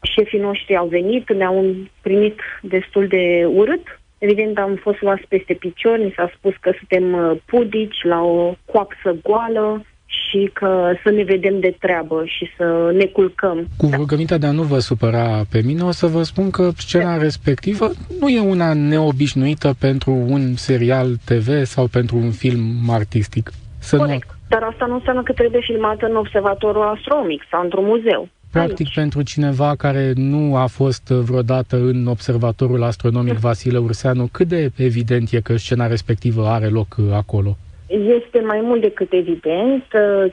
șefii noștri au venit, ne-au primit destul de urât. Evident, am fost luați peste picior, ni s-a spus că suntem pudici, la o coapsă goală și că să ne vedem de treabă și să ne culcăm. Cu rugămintea de a nu vă supăra pe mine, o să vă spun că scena respectivă nu e una neobișnuită pentru un serial te ve sau pentru un film artistic. Să Corect, nu... dar asta nu înseamnă că trebuie filmată în observatorul astronomic sau într-un muzeu. Practic, aici, pentru cineva care nu a fost vreodată în Observatorul Astronomic Vasile Urseanu, cât de evident e că scena respectivă are loc acolo? Este mai mult decât evident.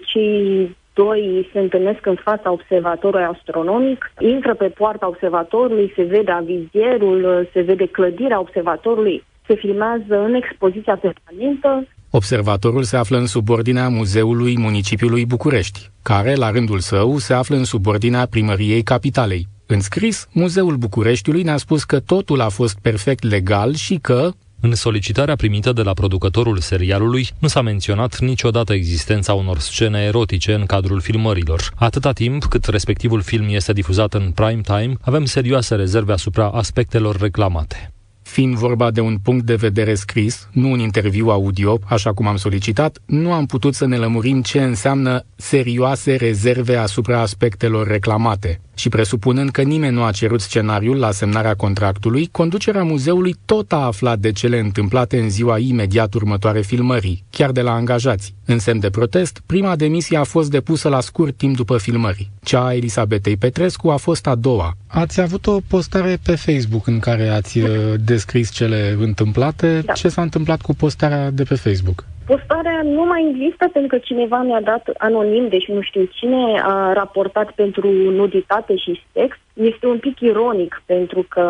Cei doi se întâlnesc în fața Observatorului Astronomic, intră pe poarta observatorului, se vede avizierul, se vede clădirea observatorului, se filmează în expoziția permanentă. Observatorul se află în subordinea Muzeului Municipiului București, care, la rândul său, se află în subordinea Primăriei Capitalei. În scris, Muzeul Bucureștiului ne-a spus că totul a fost perfect legal și că în solicitarea primită de la producătorul serialului nu s-a menționat niciodată existența unor scene erotice în cadrul filmărilor. Atâta timp cât respectivul film este difuzat în prime time, avem serioase rezerve asupra aspectelor reclamate. Fiind vorba de un punct de vedere scris, nu un interviu audio, așa cum am solicitat, nu am putut să ne lămurim ce înseamnă serioase rezerve asupra aspectelor reclamate. Și presupunând că nimeni nu a cerut scenariul la semnarea contractului, conducerea muzeului tot a aflat de cele întâmplate în ziua imediat următoare filmării, chiar de la angajați. În semn de protest, prima demisie a fost depusă la scurt timp după filmări. Cea a Elisabetei Petrescu a fost a doua. Ați avut o postare pe Facebook în care ați descris cele întâmplate. Da. Ce s-a întâmplat cu postarea de pe Facebook? Postarea nu mai există pentru că cineva mi-a dat anonim, deci nu știu cine, a raportat pentru nuditate și sex. Este un pic ironic pentru că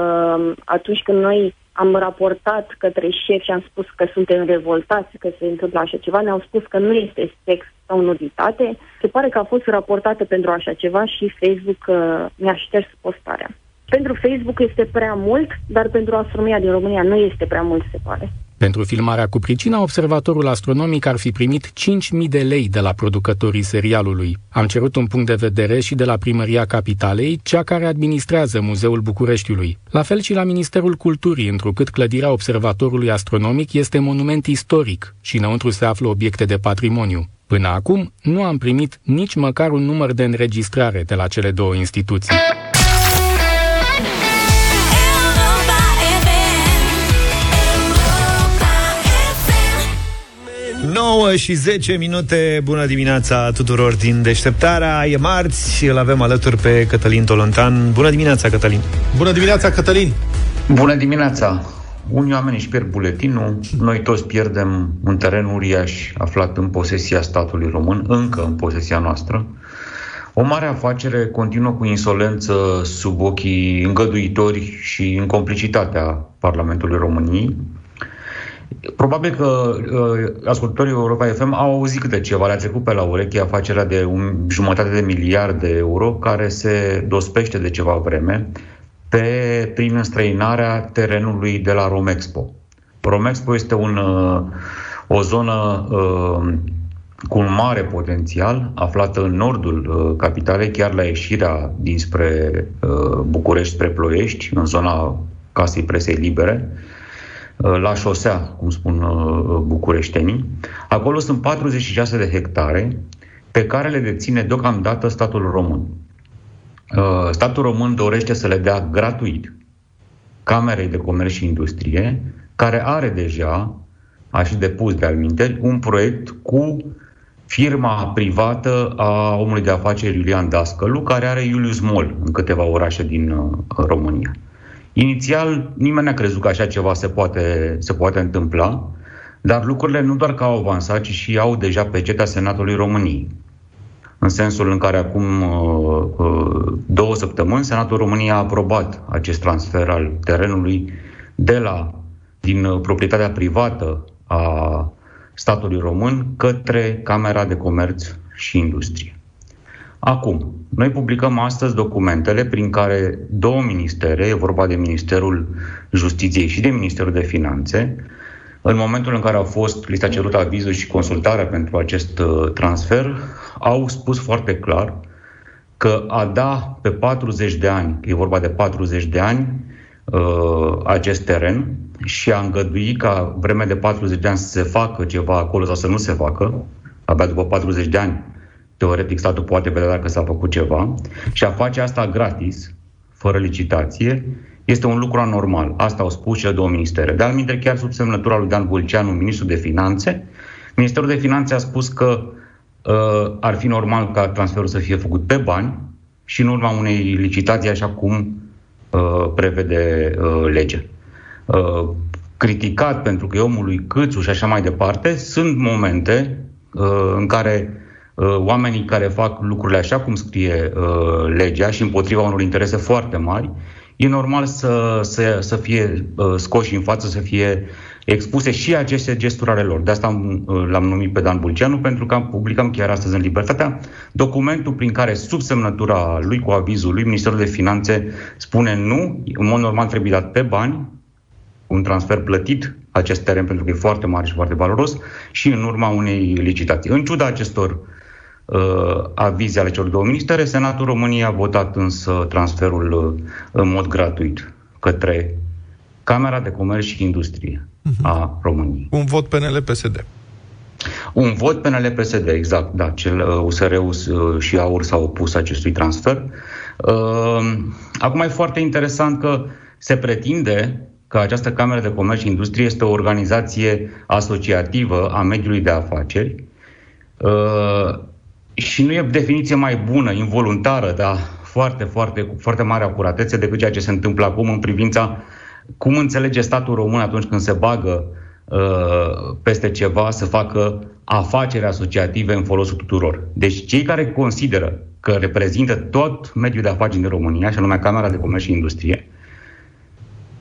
atunci când noi am raportat către șef și am spus că suntem revoltați, că se întâmplă așa ceva, ne-au spus că nu este sex sau nuditate. Se pare că a fost raportată pentru așa ceva și Facebook mi-a șters postarea. Pentru Facebook este prea mult, dar pentru astronomia din România nu este prea mult, se pare. Pentru filmarea cu pricina, Observatorul Astronomic ar fi primit cinci mii de lei de la producătorii serialului. Am cerut un punct de vedere și de la Primăria Capitalei, cea care administrează Muzeul Bucureștiului. La fel și la Ministerul Culturii, întrucât clădirea Observatorului Astronomic este monument istoric și înăuntru se află obiecte de patrimoniu. Până acum, nu am primit nici măcar un număr de înregistrare de la cele două instituții. nouă și zece minute, bună dimineața tuturor din Deșteptarea, e marți, îl avem alături pe Cătălin Tolontan. Bună dimineața, Cătălin! Bună dimineața, Cătălin! Bună dimineața! Unii oameni își pierd buletinul, noi toți pierdem un teren uriaș aflat în posesia statului român, încă în posesia noastră. O mare afacere continuă cu insolență sub ochii îngăduitori și în complicitatea Parlamentului României. Probabil că uh, ascultătorii Europa F M au auzit câte ceva, le-a trecut pe la ureche afacerea de un, jumătate de miliard de euro care se dospește de ceva vreme pe, prin înstrăinarea terenului de la Romexpo. Romexpo este un, uh, o zonă uh, cu un mare potențial, aflată în nordul uh, capitalei, chiar la ieșirea dinspre uh, București spre Ploiești, în zona Casei Presei Libere, uh, la șosea, cum spun uh, bucureștenii. Acolo sunt patruzeci și șase de hectare pe care le deține deocamdată statul român. Uh, statul român dorește să le dea gratuit Camerei de Comerț și Industrie, care are deja, a și depus de alminteri, un proiect cu firma privată a omului de afaceri Iulian Dascălu, care are Iulius Mall în câteva orașe din uh, România. Inițial, nimeni n-a crezut că așa ceva se poate, se poate întâmpla, dar lucrurile nu doar că au avansat, ci și au deja peceta Senatului României. În sensul în care acum uh, uh, două săptămâni Senatul României a aprobat acest transfer al terenului de la, din uh, proprietatea privată a statului român către Camera de Comerț și Industrie. Acum, noi publicăm astăzi documentele prin care două ministere, e vorba de Ministerul Justiției și de Ministerul de Finanțe, în momentul în care au fost, li s-a cerut avizul și consultarea pentru acest transfer, au spus foarte clar că a da pe patruzeci de ani, e vorba de patruzeci de ani, acest teren și a îngădui ca vreme de patruzeci de ani să se facă ceva acolo sau să nu se facă, abia după patruzeci de ani, teoretic statul poate vedea dacă s-a făcut ceva, și a face asta gratis, fără licitație, este un lucru anormal. Asta au spus cele două ministere. De altfel, chiar sub semnătura lui Dan Bulceanu, ministrul de Finanțe, Ministerul de Finanțe a spus că uh, ar fi normal ca transferul să fie făcut pe bani și în urma unei licitații, așa cum uh, prevede uh, legea. Uh, criticat pentru că e omul lui Câțu și așa mai departe, sunt momente uh, în care uh, oamenii care fac lucrurile așa cum scrie uh, legea și împotriva unor interese foarte mari, e normal să, să, să fie scoși în față, să fie expuse și aceste gesturi ale lor. De asta am, l-am numit pe Dan Bulceanu, pentru că publicăm chiar astăzi în Libertatea documentul prin care, sub semnătura lui, cu avizul lui, Ministerul de Finanțe spune nu, în mod normal trebuie dat pe bani, un transfer plătit, acest teren, pentru că e foarte mare și foarte valoros, și în urma unei licitații. În ciuda acestor avize ale celor două ministere, Senatul României a votat însă transferul în mod gratuit către Camera de Comerț și Industrie a României. Un vot P N L P S D. Un vot P N L P S D, exact, da. Cel U S R-ul și AUR s-au opus acestui transfer. Acum e foarte interesant că se pretinde că această Cameră de Comerț și Industrie este o organizație asociativă a mediului de afaceri, și nu e definiție mai bună, involuntară, dar foarte, foarte, cu foarte mare acuratețe decât ceea ce se întâmplă acum în privința cum înțelege statul român atunci când se bagă uh, peste ceva să facă afaceri asociative în folosul tuturor. Deci cei care consideră că reprezintă tot mediul de afaceri din România, și anume Camera de Comerț și Industrie,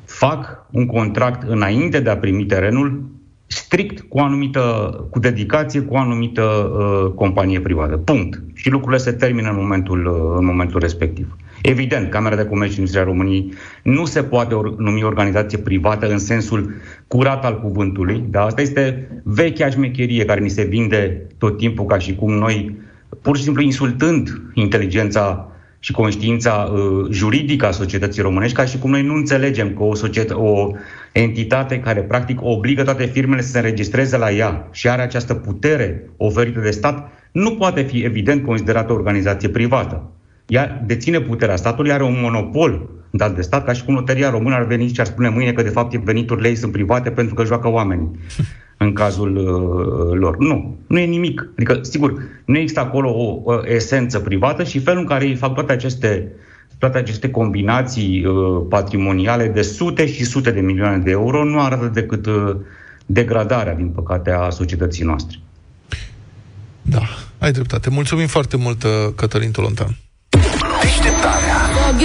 fac un contract înainte de a primi terenul strict cu anumită, cu dedicație, cu anumită uh, companie privată. Punct. Și lucrurile se termină în momentul, uh, în momentul respectiv. Evident, Camera de Comerț și Industrie a României nu se poate or- numi organizație privată în sensul curat al cuvântului, dar asta este vechea șmecherie care ni se vinde tot timpul, ca și cum noi, pur și simplu insultând inteligența și conștiința uh, juridică a societății românești, ca și cum noi nu înțelegem că o, societ- o entitate care practic obligă toate firmele să se înregistreze la ea și are această putere oferită de stat, nu poate fi evident considerată o organizație privată. Ea deține puterea statului, are un monopol dat de stat, ca și cum Loteria Română ar veni și ar spune mâine că de fapt veniturile ei sunt private pentru că joacă oamenii în cazul uh, lor. Nu, nu e nimic. Adică, sigur, nu există acolo o, o esență privată și felul în care ei fac toate aceste, toate aceste combinații uh, patrimoniale de sute și sute de milioane de euro nu arată decât uh, degradarea, din păcate, a societății noastre. Da, ai dreptate. Mulțumim foarte mult, Cătălin Tolontan. Deșteptarea cu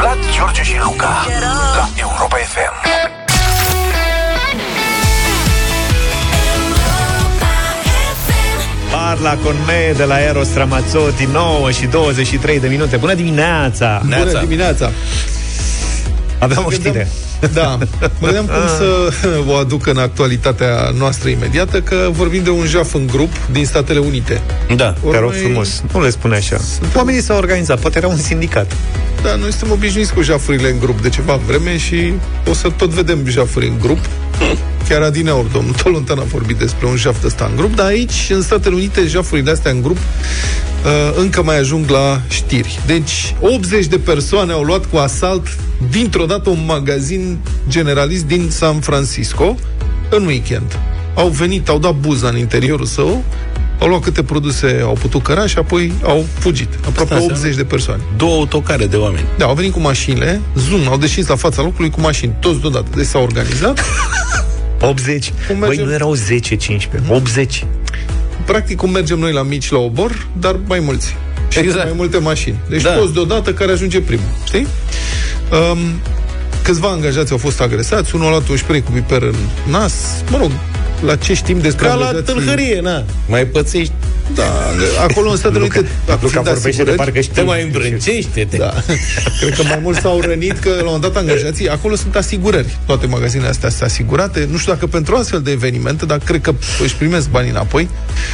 Vlad, George și Luca la Europa F M. Parla con me de la Eros Ramazzotti, nouă și douăzeci și trei de minute. Bună dimineața! Bună dimineața! Aveam o știre. Da, vedem cum să o aduc în actualitatea noastră imediată, că vorbim de un jaf în grup din Statele Unite. Da, Or, te rog noi... frumos, nu le spune așa. Oamenii s-au organizat, poate era un sindicat. Da, noi suntem obișnuiți cu jafurile în grup de ceva vreme și o să tot vedem jafuri în grup. Chiar adineauri, domnul Tolontan a vorbit despre un jaf de ăsta în grup, dar aici, în Statele Unite, jafurile astea în grup uh, încă mai ajung la știri. Deci, optzeci de persoane au luat cu asalt dintr-o dată un magazin generalist din San Francisco în weekend. Au venit, au dat buza în interiorul său, au luat câte produse au putut căra și apoi au fugit. Aproape asta optzeci de persoane. Două autocare de oameni. Da, au venit cu mașinile, zoom, au deschis la fața locului cu mașini, toți deodată. Deci s-au organizat. optzeci? Băi, nu erau zece cincisprezece, mm. optzeci. Practic, cum mergem noi la mici la obor, dar mai mulți. Și exact. Mai multe mașini. Deci da. Toți deodată care ajunge primul, știi? Um, câțiva angajați au fost agresați, unul a luat un spray cu piper în nas, mă rog, la ce știm despre ca angajații... la tâlhărie, na, mai pățești. Da, acolo în Statele Unite... Luca vorbește de parcă știi. Te mai îmbrâncește-te. Da. Cred că mai mulți s-au rănit că, la un dat, angajații... Acolo sunt asigurări. Toate magazinele astea sunt asigurate. Nu știu dacă pentru astfel de evenimente, dar cred că își primesc banii înapoi.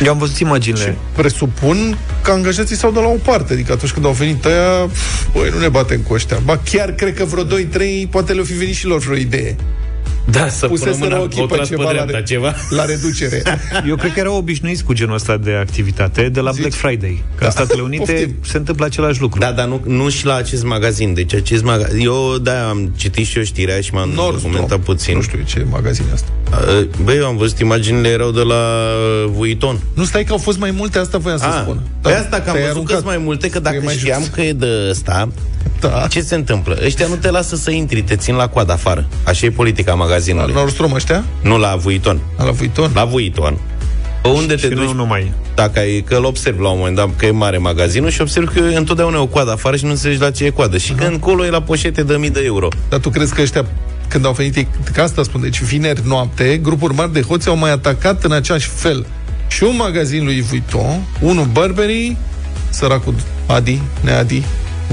Eu am văzut imaginile. Și presupun că angajații s-au dat la o parte. Adică atunci când au venit aia, băi, nu ne batem cu ăștia. Ba chiar cred că vreo doi trei, poate le-o fi venit și lor vreo idee. Da, să punem o chipă ceva, dreapta, la, ceva la reducere. Eu cred că erau obișnuiți cu genul ăsta de activitate de la Black Friday. Că da. În Statele Unite Poftim. Se întâmplă același lucru. Da, dar nu, nu și la acest magazin. Deci acest magazin... Eu, da, am citit și eu știrea și m-am Nord documentat Strom. Puțin. Nu știu ce magazin asta. Băi, eu am văzut imaginile, erau de la Vuitton. Nu, stai că au fost mai multe, asta voiam să A, spun. Pe da, asta că am văzut că mai multe, că dacă știam just. Că e de ăsta... Da. Ce se întâmplă? Ăștia nu te lasă să intri, te țin la coadă afară. Așa e politica magazinului. La Nordstrom ăștia? Nu, la Vuitton. A, la Vuitton? La Vuitton. Pe unde și te duci? Nu numai. Dacă ai, că îl observ la un moment dat, că e mare magazinul și observ că întotdeauna e o coadă afară și nu înțelegi la ce e coadă. Și când colo e la poșete de mii de euro. Dar tu crezi că ăștia, când au venit, că asta spun, deci vineri noapte, grupuri mari de hoți au mai atacat în același fel. Și un magazin lui Vuitton, unul Burberry, săracul Adi, Neadi,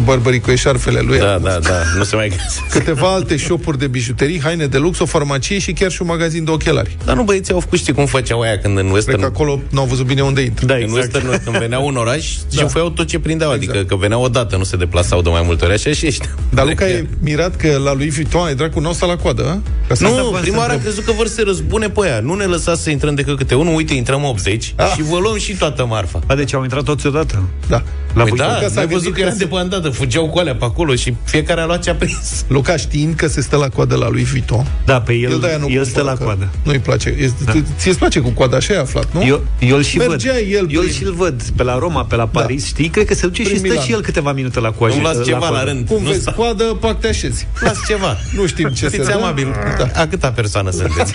Burberry cu eșarfele lui. Da, da, da, nu se mai găsesc. Câteva alte shop-uri de bijuterii, haine de lux, o farmacie și chiar și un magazin de ochelari. Dar nu băieții au făcut, știi cum făceau aia când în Western... Cred că acolo n-au văzut bine unde intră. Da, exact. În Western, când veneau în oraș, da. Și făiau tot ce prindeau, adică exact. Că veneau odată, nu se deplasau de mai multe ori, așa și ești. Dar Luca e mirat că la lui Vuitton ai dracu, n-au stat la coadă, a? Nu, prima oară am crezut că vor să răzbune pe aia. Nu ne lăsați să intrăm decât câte unul, uite, intrăm optzeci ah. și vă luăm și toată marfa. A, deci au intrat toți odată? Da. La Vuitton, că s-a văzut că era depăndat. Fugeau cu alea pe acolo și fiecare a luat ce a prins. Luca, știind că se stă la coadă la lui Vuitton. Da, pe el, el, nu el stă la coadă. Nu-i place, da. Ți-e place cu coada, așa ai aflat, nu? Eu, eu și văd. El eu și-l văd pe la Roma, pe la Paris, da. Știi? Cred că se duce prin și stă Milan. Și el câteva minute la coadă. Nu-mi las ceva la, la rând. Cum nu vezi sta. Coadă, pac te așezi. Las ceva. Nu știm ce se rând. Amabil. Da. A câta persoană sunteți?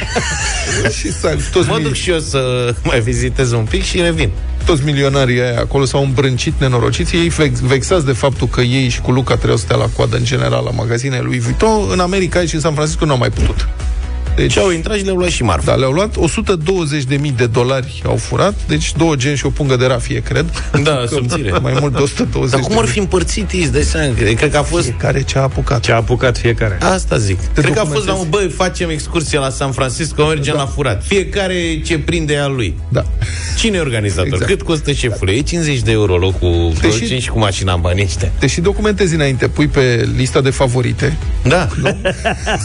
Și mă duc și eu să mai vizitez un pic și revin. Toți milionarii aia acolo s-au îmbrâncit nenorociți, ei vexați de faptul că ei și cu Luca trebuiau să stea la coadă în general la magazinele lui Vuitton, în America și în San Francisco nu au mai putut. Deci au intrat și le-au luat și marfa. Da, le-au luat o sută douăzeci de mii de dolari au furat, deci două geni și o pungă de rafie, cred. Da, subțire. Mai mult de o sută douăzeci. Dar cum ar fi împărțit ei, de seama, cred că a fost fiecare ce a apucat. Ce a apucat fiecare. Asta zic. Te cred că a fost la un băi, facem excursie la San Francisco, mergem da. La furat. Fiecare ce prinde al lui. Da. Cine e organizator? Exact. Cât costă șefule? Da. E cincizeci de euro locul și... și cu mașina în banii ăștia. Te și documentezi înainte, pui pe lista de favorite. Da.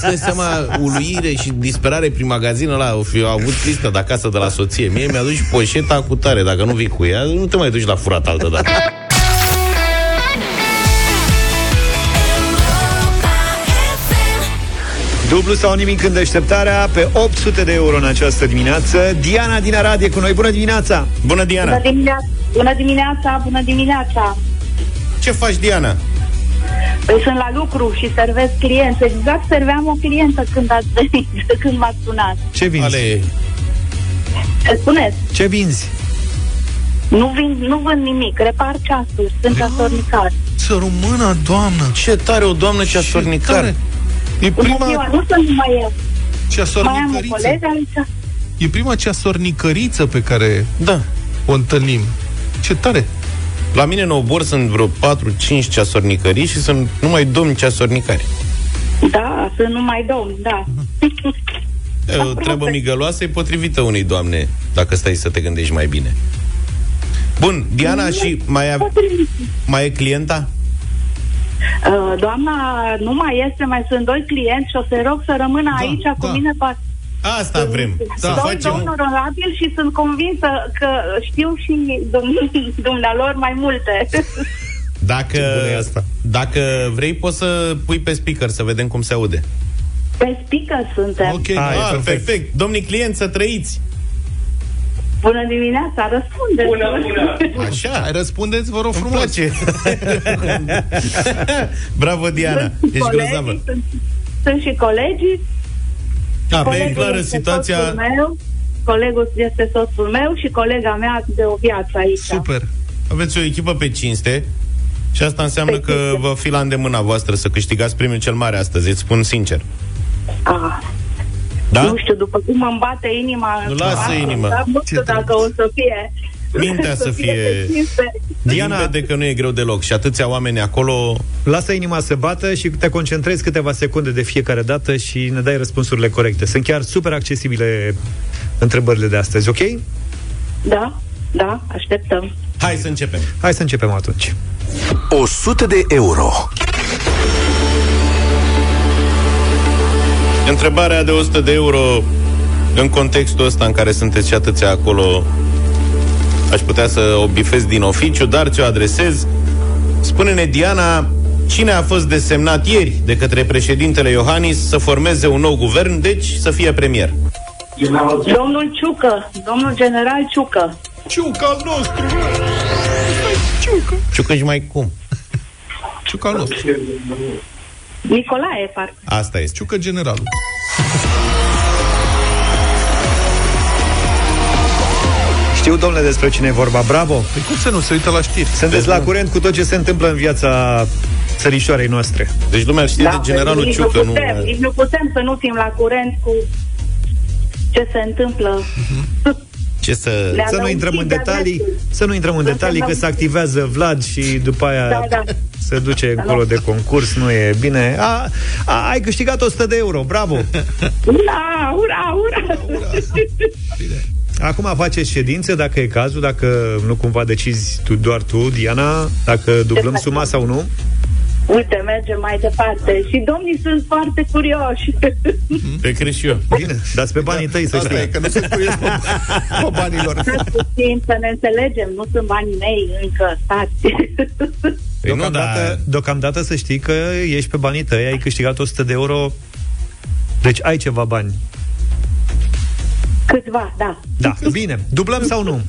Să-ți seama uluire și disperare prin magazinul ăla, eu am avut listă de acasă de la soție. Mie mi-a dus poșeta cu tare, dacă nu vii cu ea, nu te mai duci la furat altă dată. Dublu sau nimic în deșteptarea pe opt sute de euro în această dimineață. Diana din Arad e cu noi. Bună dimineața! Bună, Diana! Bună dimineața! Bună dimineața! Bună dimineața! Ce faci, Diana? Păi sunt la lucru și servesc clienți. Exact serveam o clientă când ați venit, când m-ați sunat. Ce vinzi? Ale... Spuneți. Ce vinzi? Nu, vin, nu vând nimic, repar ceasuri, sunt ceasornicar. Să română, doamnă! Ce tare o doamnă ceasornicar! E prima... Eu, nu sunt numai eu. Mai am o colegă aici. E prima ceasornicăriță pe care da. O întâlnim. Ce tare! La mine în obor sunt vreo patru-cinci ceasornicării și sunt numai domni ceasornicari. Da, Da, sunt numai domn, da. E o treabă migăloasă, e potrivită unei doamne, dacă stai să te gândești mai bine. Bun, Diana, și mai, a... mai e clienta? Uh, doamna, nu mai este, mai sunt doi clienți și o să rog să rămână da, aici da. cu mine. Pas... Asta vrem. Da, doi domn onorabil și sunt convinsă că știu și dum- dumnealor mai multe. Dacă, asta. dacă vrei, poți să pui pe speaker să vedem cum se aude. Pe speaker suntem. Ok, ah, ah, perfect. perfect. Domnii clienți, să trăiți. Bună dimineața, răspundeți. Bună, bună. Așa, răspundeți, vă rog frumos. Bravo, Diana. Ești grozavă. Sunt, sunt și colegii. Da, pe clară situația... Meu, colegul este soțul meu și colega mea de o viață aici. Super. Aveți o echipă pe cinste și asta înseamnă pe că cinste. Vă fi la îndemâna voastră să câștigați premiul cel mare astăzi, îți spun sincer. Ah. Da? Nu știu, după cum îmi bate inima... Nu lasă asta, inima. Da, nu știu dacă o să fie... Mintea să fie... Diana, vede că nu e greu deloc și atâția oameni acolo... Lasă inima să bată și te concentrezi câteva secunde de fiecare dată și ne dai răspunsurile corecte. Sunt chiar super accesibile întrebările de astăzi, ok? Da, da, așteptăm. Hai să începem. Hai să începem atunci. o sută de euro. Întrebarea de o sută de euro, în contextul ăsta în care sunteți și atâția acolo, aș putea să o bifez din oficiu, dar ți-o adresez. Spune-ne, Diana, cine a fost desemnat ieri de către președintele Iohannis să formeze un nou guvern, deci să fie premier? Domnul Ciucă, domnul general Ciucă. Ciucă al nostru! Ciucă! Ciucă și mai cum? Ciucă al nostru. Nicolae, parcă. Asta este. Ciucă generalul. Știu, domnule, despre cine e vorba. Bravo! Păi cum să nu se uită la știri? Sunteți la curent cu tot ce se întâmplă în viața țărișoarei noastre. Deci lumea știe da, de generalul Ciucă. Nu putem, nu... nu putem să nu fim la curent cu ce se întâmplă. Uh-huh. Ce să să nu intrăm în detalii, să nu intrăm în detalii că se activează Vlad și după aia da, da. se duce încolo de concurs, nu e bine. A, a, ai câștigat o sută de euro, bravo! Ura, ura, ura! Bine. Acum faceți ședințe, dacă e cazul, dacă nu cumva decizi tu, doar tu, Diana, dacă dublăm suma sau nu. Uite, mergem mai departe. Și domnii sunt foarte curioși. Te crezi și eu. Bine, dați pe banii tăi să știi. Că nu sunt curioși pe, pe banii lor. Să ne înțelegem, nu sunt banii mei încă, stați. Deocamdată, deocamdată să știi că ești pe banii tăi, ai câștigat o sută de euro, deci ai ceva bani. Câțiva, da. Da, bine. Dublăm sau nu?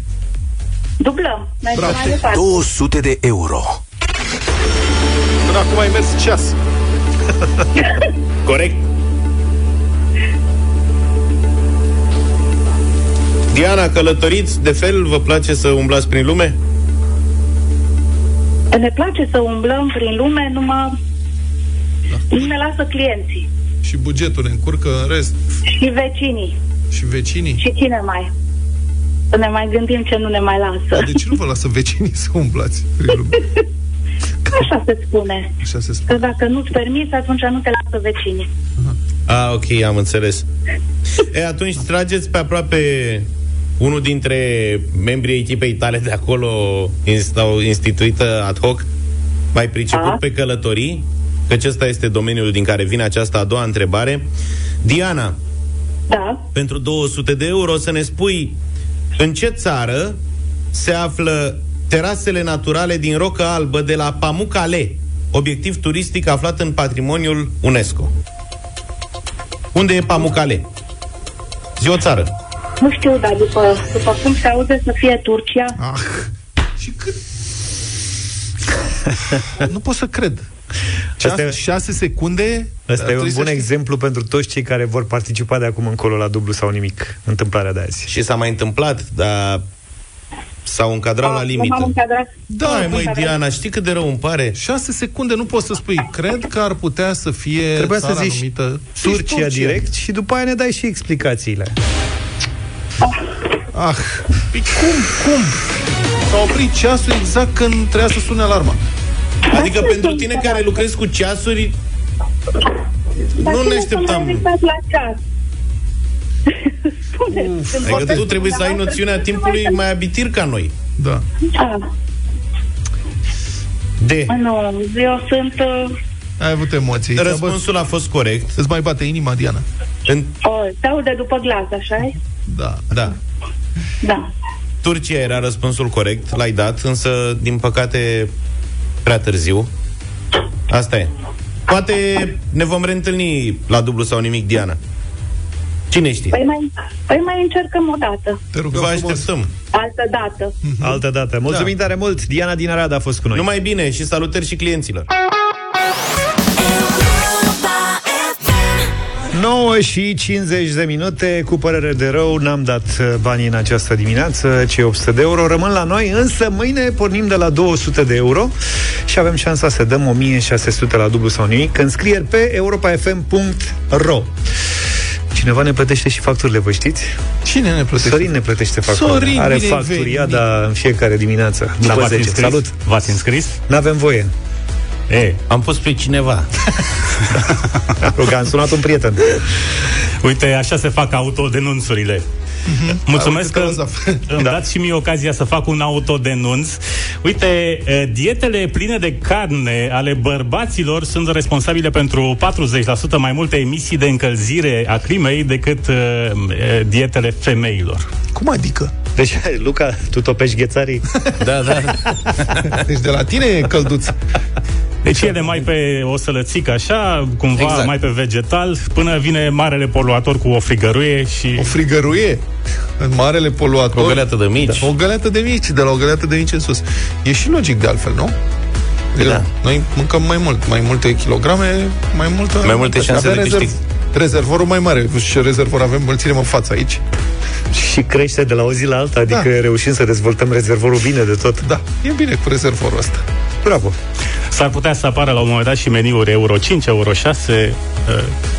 Dublăm. două sute de euro. Până acum ai mers ceas. Corect. Diana, călătoriți de fel? Vă place să umblați prin lume? Ne place să umblăm prin lume, numai da. nu ne lasă clienții. Și bugetul ne încurcă, în rest. Și vecinii. Și vecinii. Și cine mai? Să ne mai gândim ce nu ne mai lasă. De ce nu vă lasă vecinii să umblați prin lume? Așa se spune. Așa se spune. Că dacă nu-ți permiți, atunci nu te lasă vecinii. Ah, ok, am înțeles. E, atunci trageți pe aproape unul dintre membrii echipei tale de acolo, instituită ad hoc, mai priceput A. pe călătorii, că acesta este domeniul din care vine această a doua întrebare. Diana, da. pentru două sute de euro să ne spui în ce țară se află terasele naturale din Roca Albă de la Pamukkale, obiectiv turistic aflat în patrimoniul UNESCO. Unde e Pamukkale? Zi o țară. Nu știu, dar după, după cum se aude să fie Turcia. Ah, și cât? Nu pot să cred. șase secunde. Asta e un bun exemplu pentru toți cei care vor participa de acum încolo la dublu sau nimic. Întâmplarea de azi. Și s-a mai întâmplat, dar... S-au încadrat A, la limită. Da, măi, Diana, știi cât de rău îmi pare? șase secunde nu poți să spui. Cred că ar putea să fie Trebuia țara să zici numită Turcia, Turcia direct și după aia ne dai și explicațiile. Ah, ah. Păi cum, cum? S-a oprit ceasul exact când trebuia să sune alarma. Adică pentru tine care lucrezi cu ceasuri, Dar nu ne așteptam. Adică tu trebuie să ai noțiunea timpului mai abitir ca noi. Da. De. Nu, eu sunt... Ai avut emoții. Răspunsul a fost corect. Îți mai bate inima, Diana? Se aude după glas, așa-i? Da. Da. Da. Turcia era răspunsul corect, l-ai dat, însă, din păcate, prea târziu. Asta e. Poate ne vom reîntâlni la dublu sau nimic, Diana. Cine știe? Păi mai, păi mai încercăm o dată. Te rugăm, vă așteptăm. Altă dată. Altă dată. Mulțumim da. tare mult. Diana din Arad a fost cu noi. Numai bine și salutări și clienților. nouă și cincizeci de minute, cu părere de rău, n-am dat banii în această dimineață, cei opt sute de euro rămân la noi, însă mâine pornim de la două sute de euro și avem șansa să dăm o mie șase sute la dublu sau nimic, înscrieri pe europa f m punct ro. Cineva ne plătește și facturile, vă știți? Cine ne plătește? Sorin ne plătește facturile. Sorin, are facturiada în fiecare dimineață. Da, v-ați inscris? Salut! V-ați inscris? N-avem voie. E, am pus pe cineva. Luca, am sunat un prieten. Uite, așa se fac autodenunțurile. Mm-hmm. Mulțumesc A, că îmi da. dați și mie ocazia să fac un autodenunț. Uite, dietele pline de carne ale bărbaților sunt responsabile pentru patruzeci la sută mai multe emisii de încălzire a climei decât uh, dietele femeilor. Cum adică? Deci, Luca, tu topești ghețarii? Da, da. Deci de la tine e călduț. Deci ele mai pe o sălățică așa, cumva exact. mai pe vegetal, până vine marele poluator cu o frigăruie și... O frigăruie? În marele poluator? O găleată de mici. Da. O găleată de mici, de la o găleată de mici în sus. E și logic de altfel, nu? De da. Noi mâncăm mai mult, mai multe kilograme, mai multă... Mai multe șanse de rezerv... câștig. Rezervorul mai mare. Și rezervor avem, îl ținem în față aici. Și crește de la o zi la alta, adică da. reușim să dezvoltăm rezervorul bine de tot. Da, e bine cu rezervorul ăsta. Bravo! S-ar putea să apară la un moment dat și meniuri euro cinci, euro șase,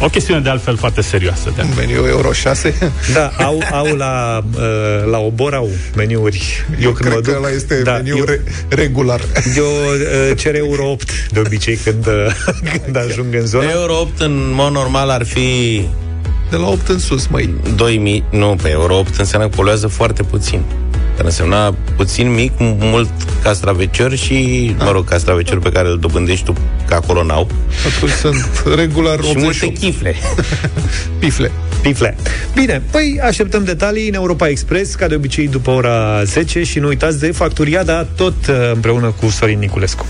o chestiune de altfel foarte serioasă. Un meniu euro șase? Da, au, au la, la Obor au meniuri. Eu, eu când cred mă duc, că ăla este da, meniu eu, re- regular. Eu cer euro opt de obicei când, când ajung în zonă. euro opt în mod normal ar fi... De la opt în sus, măi. două mii, nu, pe euro opt înseamnă că poluează foarte puțin. Dar însemna puțin mic, mult castravecior și, mă rog, castravecior pe care îl dobândești tu, că acolo n-au. Atunci sunt regular și multe chifle. Pifle. Pifle. Bine, păi așteptăm detalii în Europa Express, ca de obicei după ora zece și nu uitați de Facturiada, tot împreună cu Sorin Niculescu.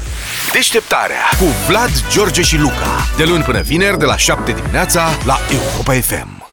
Deșteptarea cu Vlad, George și Luca. De luni până vineri, de la șapte dimineața, la Europa F M.